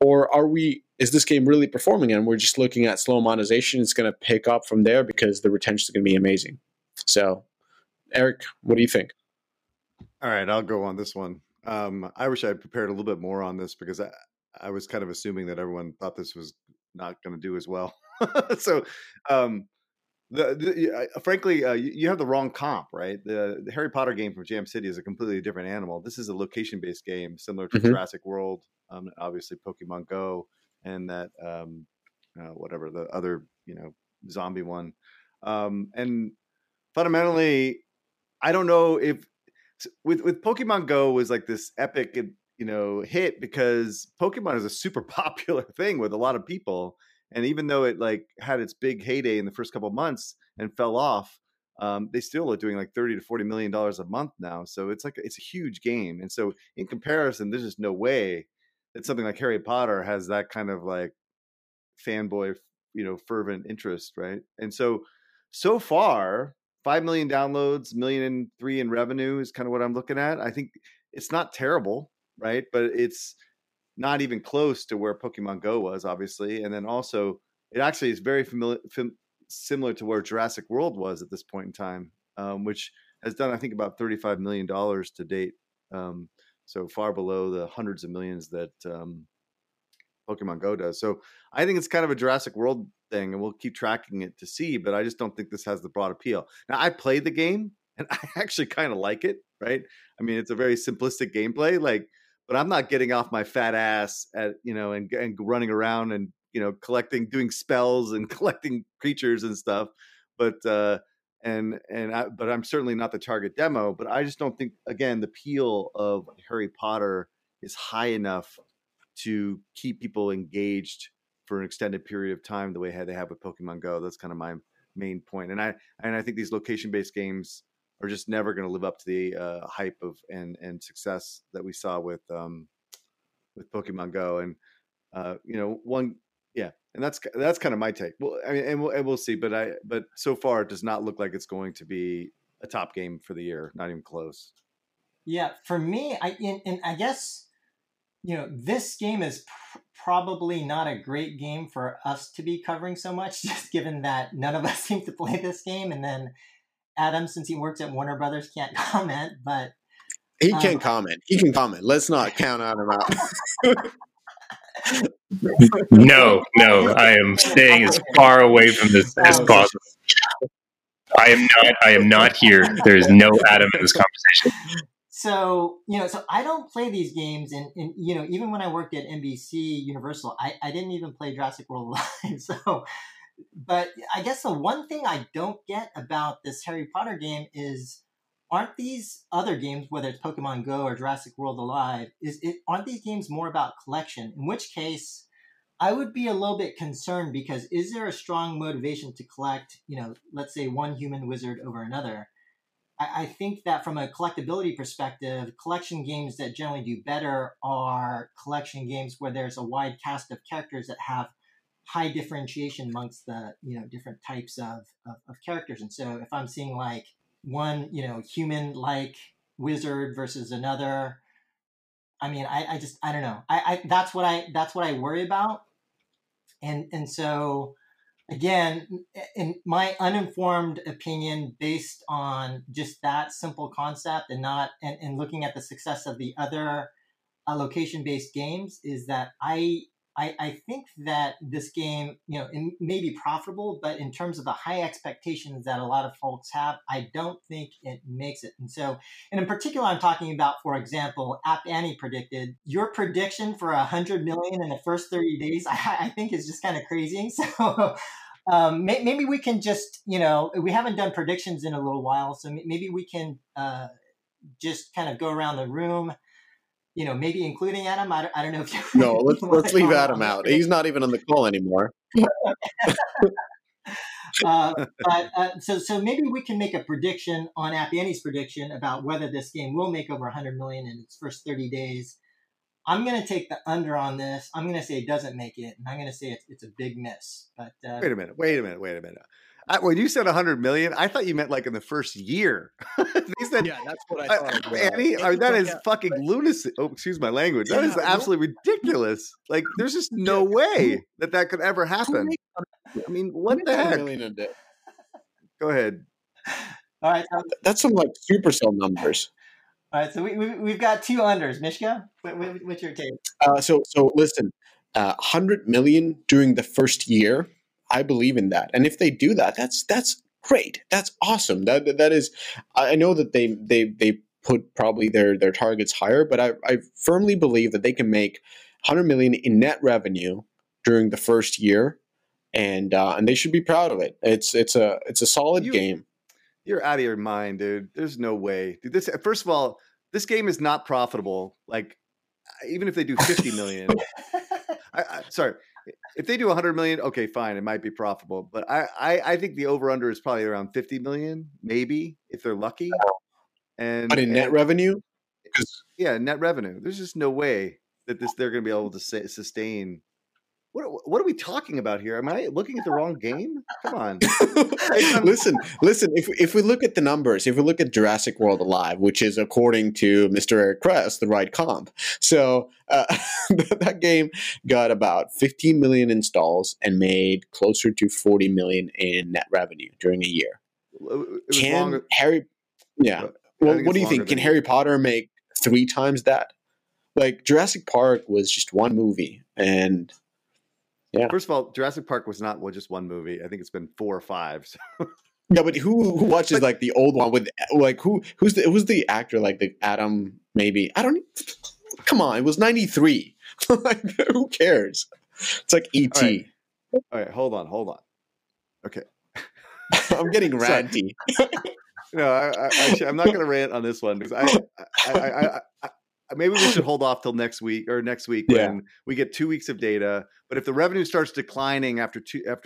Or are we? Is this game really performing, and we're just looking at slow monetization? It's going to pick up from there because the retention is going to be amazing. So, Eric, what do you think? All right, I'll go on this one. I wish I had prepared a little bit more on this because I was kind of assuming that everyone thought this was not going to do as well. So, frankly, you have the wrong comp, right? The Harry Potter game from Jam City is a completely different animal. This is a location-based game similar to Jurassic World. Obviously Pokemon Go and that, whatever the other, zombie one. And fundamentally, I don't know if with Pokemon Go was like this epic, hit because Pokemon is a super popular thing with a lot of people. And even though it like had its big heyday in the first couple of months and fell off, they still are doing like $30 to $40 million a month now. So it's a huge game. And so in comparison, there's just no way that something like Harry Potter has that kind of like fanboy, fervent interest, right? And so far, 5 million downloads, 1.3 million in revenue is kind of what I'm looking at. I think it's not terrible, right? But it's not even close to where Pokemon Go was, obviously. And then also, it actually is very similar to where Jurassic World was at this point in time, which has done, I think, about $35 million to date. So far below the hundreds of millions that Pokemon Go does. So I think it's kind of a Jurassic World thing, and we'll keep tracking it to see, but I just don't think this has the broad appeal. Now, I played the game, and I actually kind of like it, right? I mean, it's a very simplistic gameplay, but I'm not getting off my fat ass at, and running around and, doing spells and collecting creatures and stuff. But, but I'm certainly not the target demo, but I just don't think, again, the appeal of Harry Potter is high enough to keep people engaged for an extended period of time the way they have with Pokemon Go. That's kind of my main point. And I think these location-based games are just never going to live up to the hype of and success that we saw with Pokemon Go. And, yeah, and that's kind of my take. Well, I mean, and we'll see. But so far, it does not look like it's going to be a top game for the year. Not even close. Yeah, for me, I guess this game is probably not a great game for us to be covering so much, just given that none of us seem to play this game. And then Adam, since he works at Warner Brothers, can't comment. But he can comment. He can comment. Let's not count Adam out. No, I am staying as far away from this as possible. I am not here. There is no Adam in this conversation. So, so I don't play these games, and even when I worked at NBC Universal, I didn't even play Jurassic World Live. So, but I guess the one thing I don't get about this Harry Potter game is, aren't these other games, whether it's Pokemon Go or Jurassic World Alive, aren't these games more about collection? In which case, I would be a little bit concerned because is there a strong motivation to collect, let's say one human wizard over another? I think that from a collectability perspective, collection games that generally do better are collection games where there's a wide cast of characters that have high differentiation amongst the, different types of characters. And so if I'm seeing like one, human-like wizard versus another. I mean, I don't know. That's what I worry about. And so, again, in my uninformed opinion, based on just that simple concept and not and looking at the success of the other location-based games, is that I I think that this game, you know, it may be profitable, but in terms of the high expectations that a lot of folks have, I don't think it makes it. And so, and in particular, I'm talking about, for example, App Annie predicted your prediction for 100 million in the first 30 days, I think is just kind of crazy. So maybe we can just, you know, we haven't done predictions in a little while. So maybe we can just kind of go around the room, you know, maybe including Adam. I don't know if you... No, let's leave Adam out. He's not even on the call anymore. So maybe we can make a prediction on App Annie's prediction about whether this game will make over 100 million in its first 30 days. I'm going to take the under on this. I'm going to say it doesn't make it, and I'm going to say it's a big miss. But wait a minute. When you said 100 million, I thought you meant like in the first year. They said, yeah, that's what I thought. Annie, that is fucking lunacy. Oh, excuse my language. That is absolutely ridiculous. Like, there's just no way that could ever happen. I mean, what the heck? Go ahead. All right. That's some like Supercell numbers. All right. So we've got two unders. Mishka, what's your take? So listen, 100 million during the first year. I believe in that, and if they do that, that's great. That's awesome. That is. I know that they put probably their targets higher, but I firmly believe that they can make 100 million in net revenue during the first year, and they should be proud of it. It's a solid game. You're out of your mind, dude. There's no way, dude. This, first of all, this game is not profitable. Like, even if they do 50 million, sorry. If they do 100 million, okay, fine. It might be profitable. But I think the over-under is probably around 50 million, maybe, if they're lucky. But in net revenue? Yeah, net revenue. There's just no way that they're going to be able to sustain. What are we talking about here? Am I looking at the wrong game? Come on. Listen. If we look at the numbers, if we look at Jurassic World Alive, which is, according to Mr. Eric Kress, the right comp. So that game got about 15 million installs and made closer to 40 million in net revenue during a year. What do you think? Can Harry Potter make 3 times that? Like, Jurassic Park was just one movie, and... Yeah. First of all, Jurassic Park was not just one movie. I think it's been 4 or 5. So. Yeah, but who watches like the old one with like who's the actor like the Adam maybe? I don't. Come on, it was 93. Like, who cares? It's like ET. All right, hold on. Okay, I'm getting ranty. No, I'm not going to rant on this one because I maybe we should hold off till next week when we get 2 weeks of data. But if the revenue starts declining after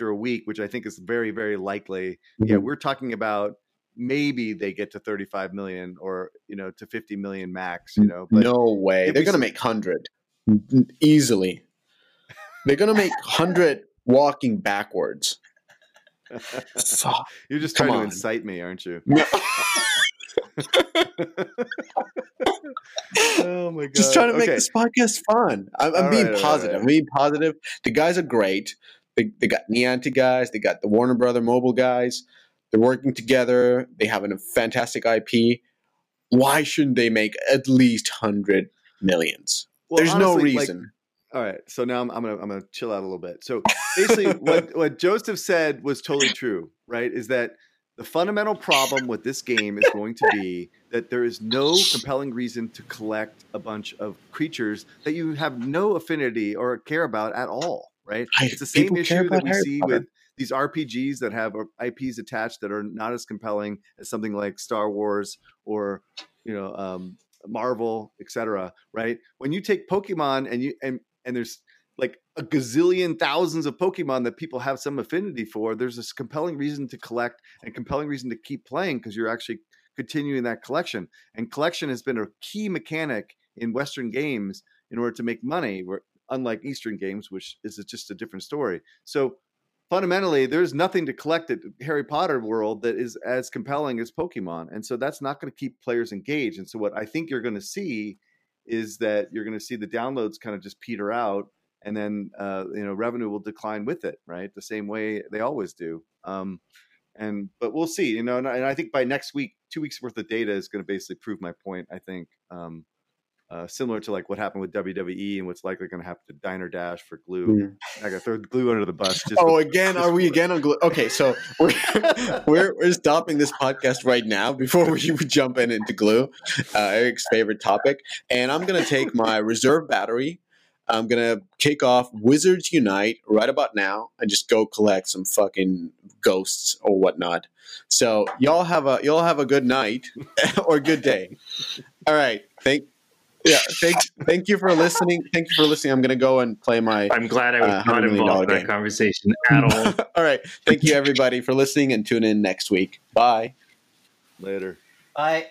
a week, which I think is very, very likely, yeah, we're talking about maybe they get to 35 million or, you know, to 50 million max, you know. But no way. They're going to make 100 easily. They're going to make 100 walking backwards. You're just trying to incite me, aren't you? No. Oh my god! Just trying to make this podcast fun. I'm being positive. I'm being positive. The guys are great. They got Niantic guys. They got the Warner Brother Mobile guys. They're working together. They have a fantastic IP. Why shouldn't they make at least 100 millions? Well, there's honestly, no reason. All right, so now I'm gonna chill out a little bit. So basically, what Joseph said was totally true. Right? Is that the fundamental problem with this game is going to be that there is no compelling reason to collect a bunch of creatures that you have no affinity or care about at all, right? It's the same issue that we see with these RPGs that have IPs attached that are not as compelling as something like Star Wars or, you know, Marvel, etc. Right? When you take Pokemon and there's like a gazillion thousands of Pokemon that people have some affinity for, there's this compelling reason to collect and compelling reason to keep playing because you're actually continuing that collection. And collection has been a key mechanic in Western games in order to make money, unlike Eastern games, which is just a different story. So fundamentally, there's nothing to collect at Harry Potter World that is as compelling as Pokemon. And so that's not going to keep players engaged. And so what I think you're going to see is that you're going to see the downloads kind of just peter out. And then, you know, revenue will decline with it, right? The same way they always do. But we'll see, you know, and I think by next week, 2 weeks worth of data is going to basically prove my point, I think. similar to like what happened with WWE and what's likely going to happen to Diner Dash for Glue. Yeah. I got to throw Glue under the bus. Are we again on Glue? Okay, so we're stopping this podcast right now before we jump into Glue, Eric's favorite topic. And I'm going to take my reserve battery. I'm going to kick off Wizards Unite right about now and just go collect some fucking ghosts or whatnot. So y'all have a good night or good day. All right. Thank you for listening. Thank you for listening. I'm going to go and play my. I'm glad I was not involved in that conversation at all. All right. Thank you, everybody, for listening, and tune in next week. Bye. Later. Bye.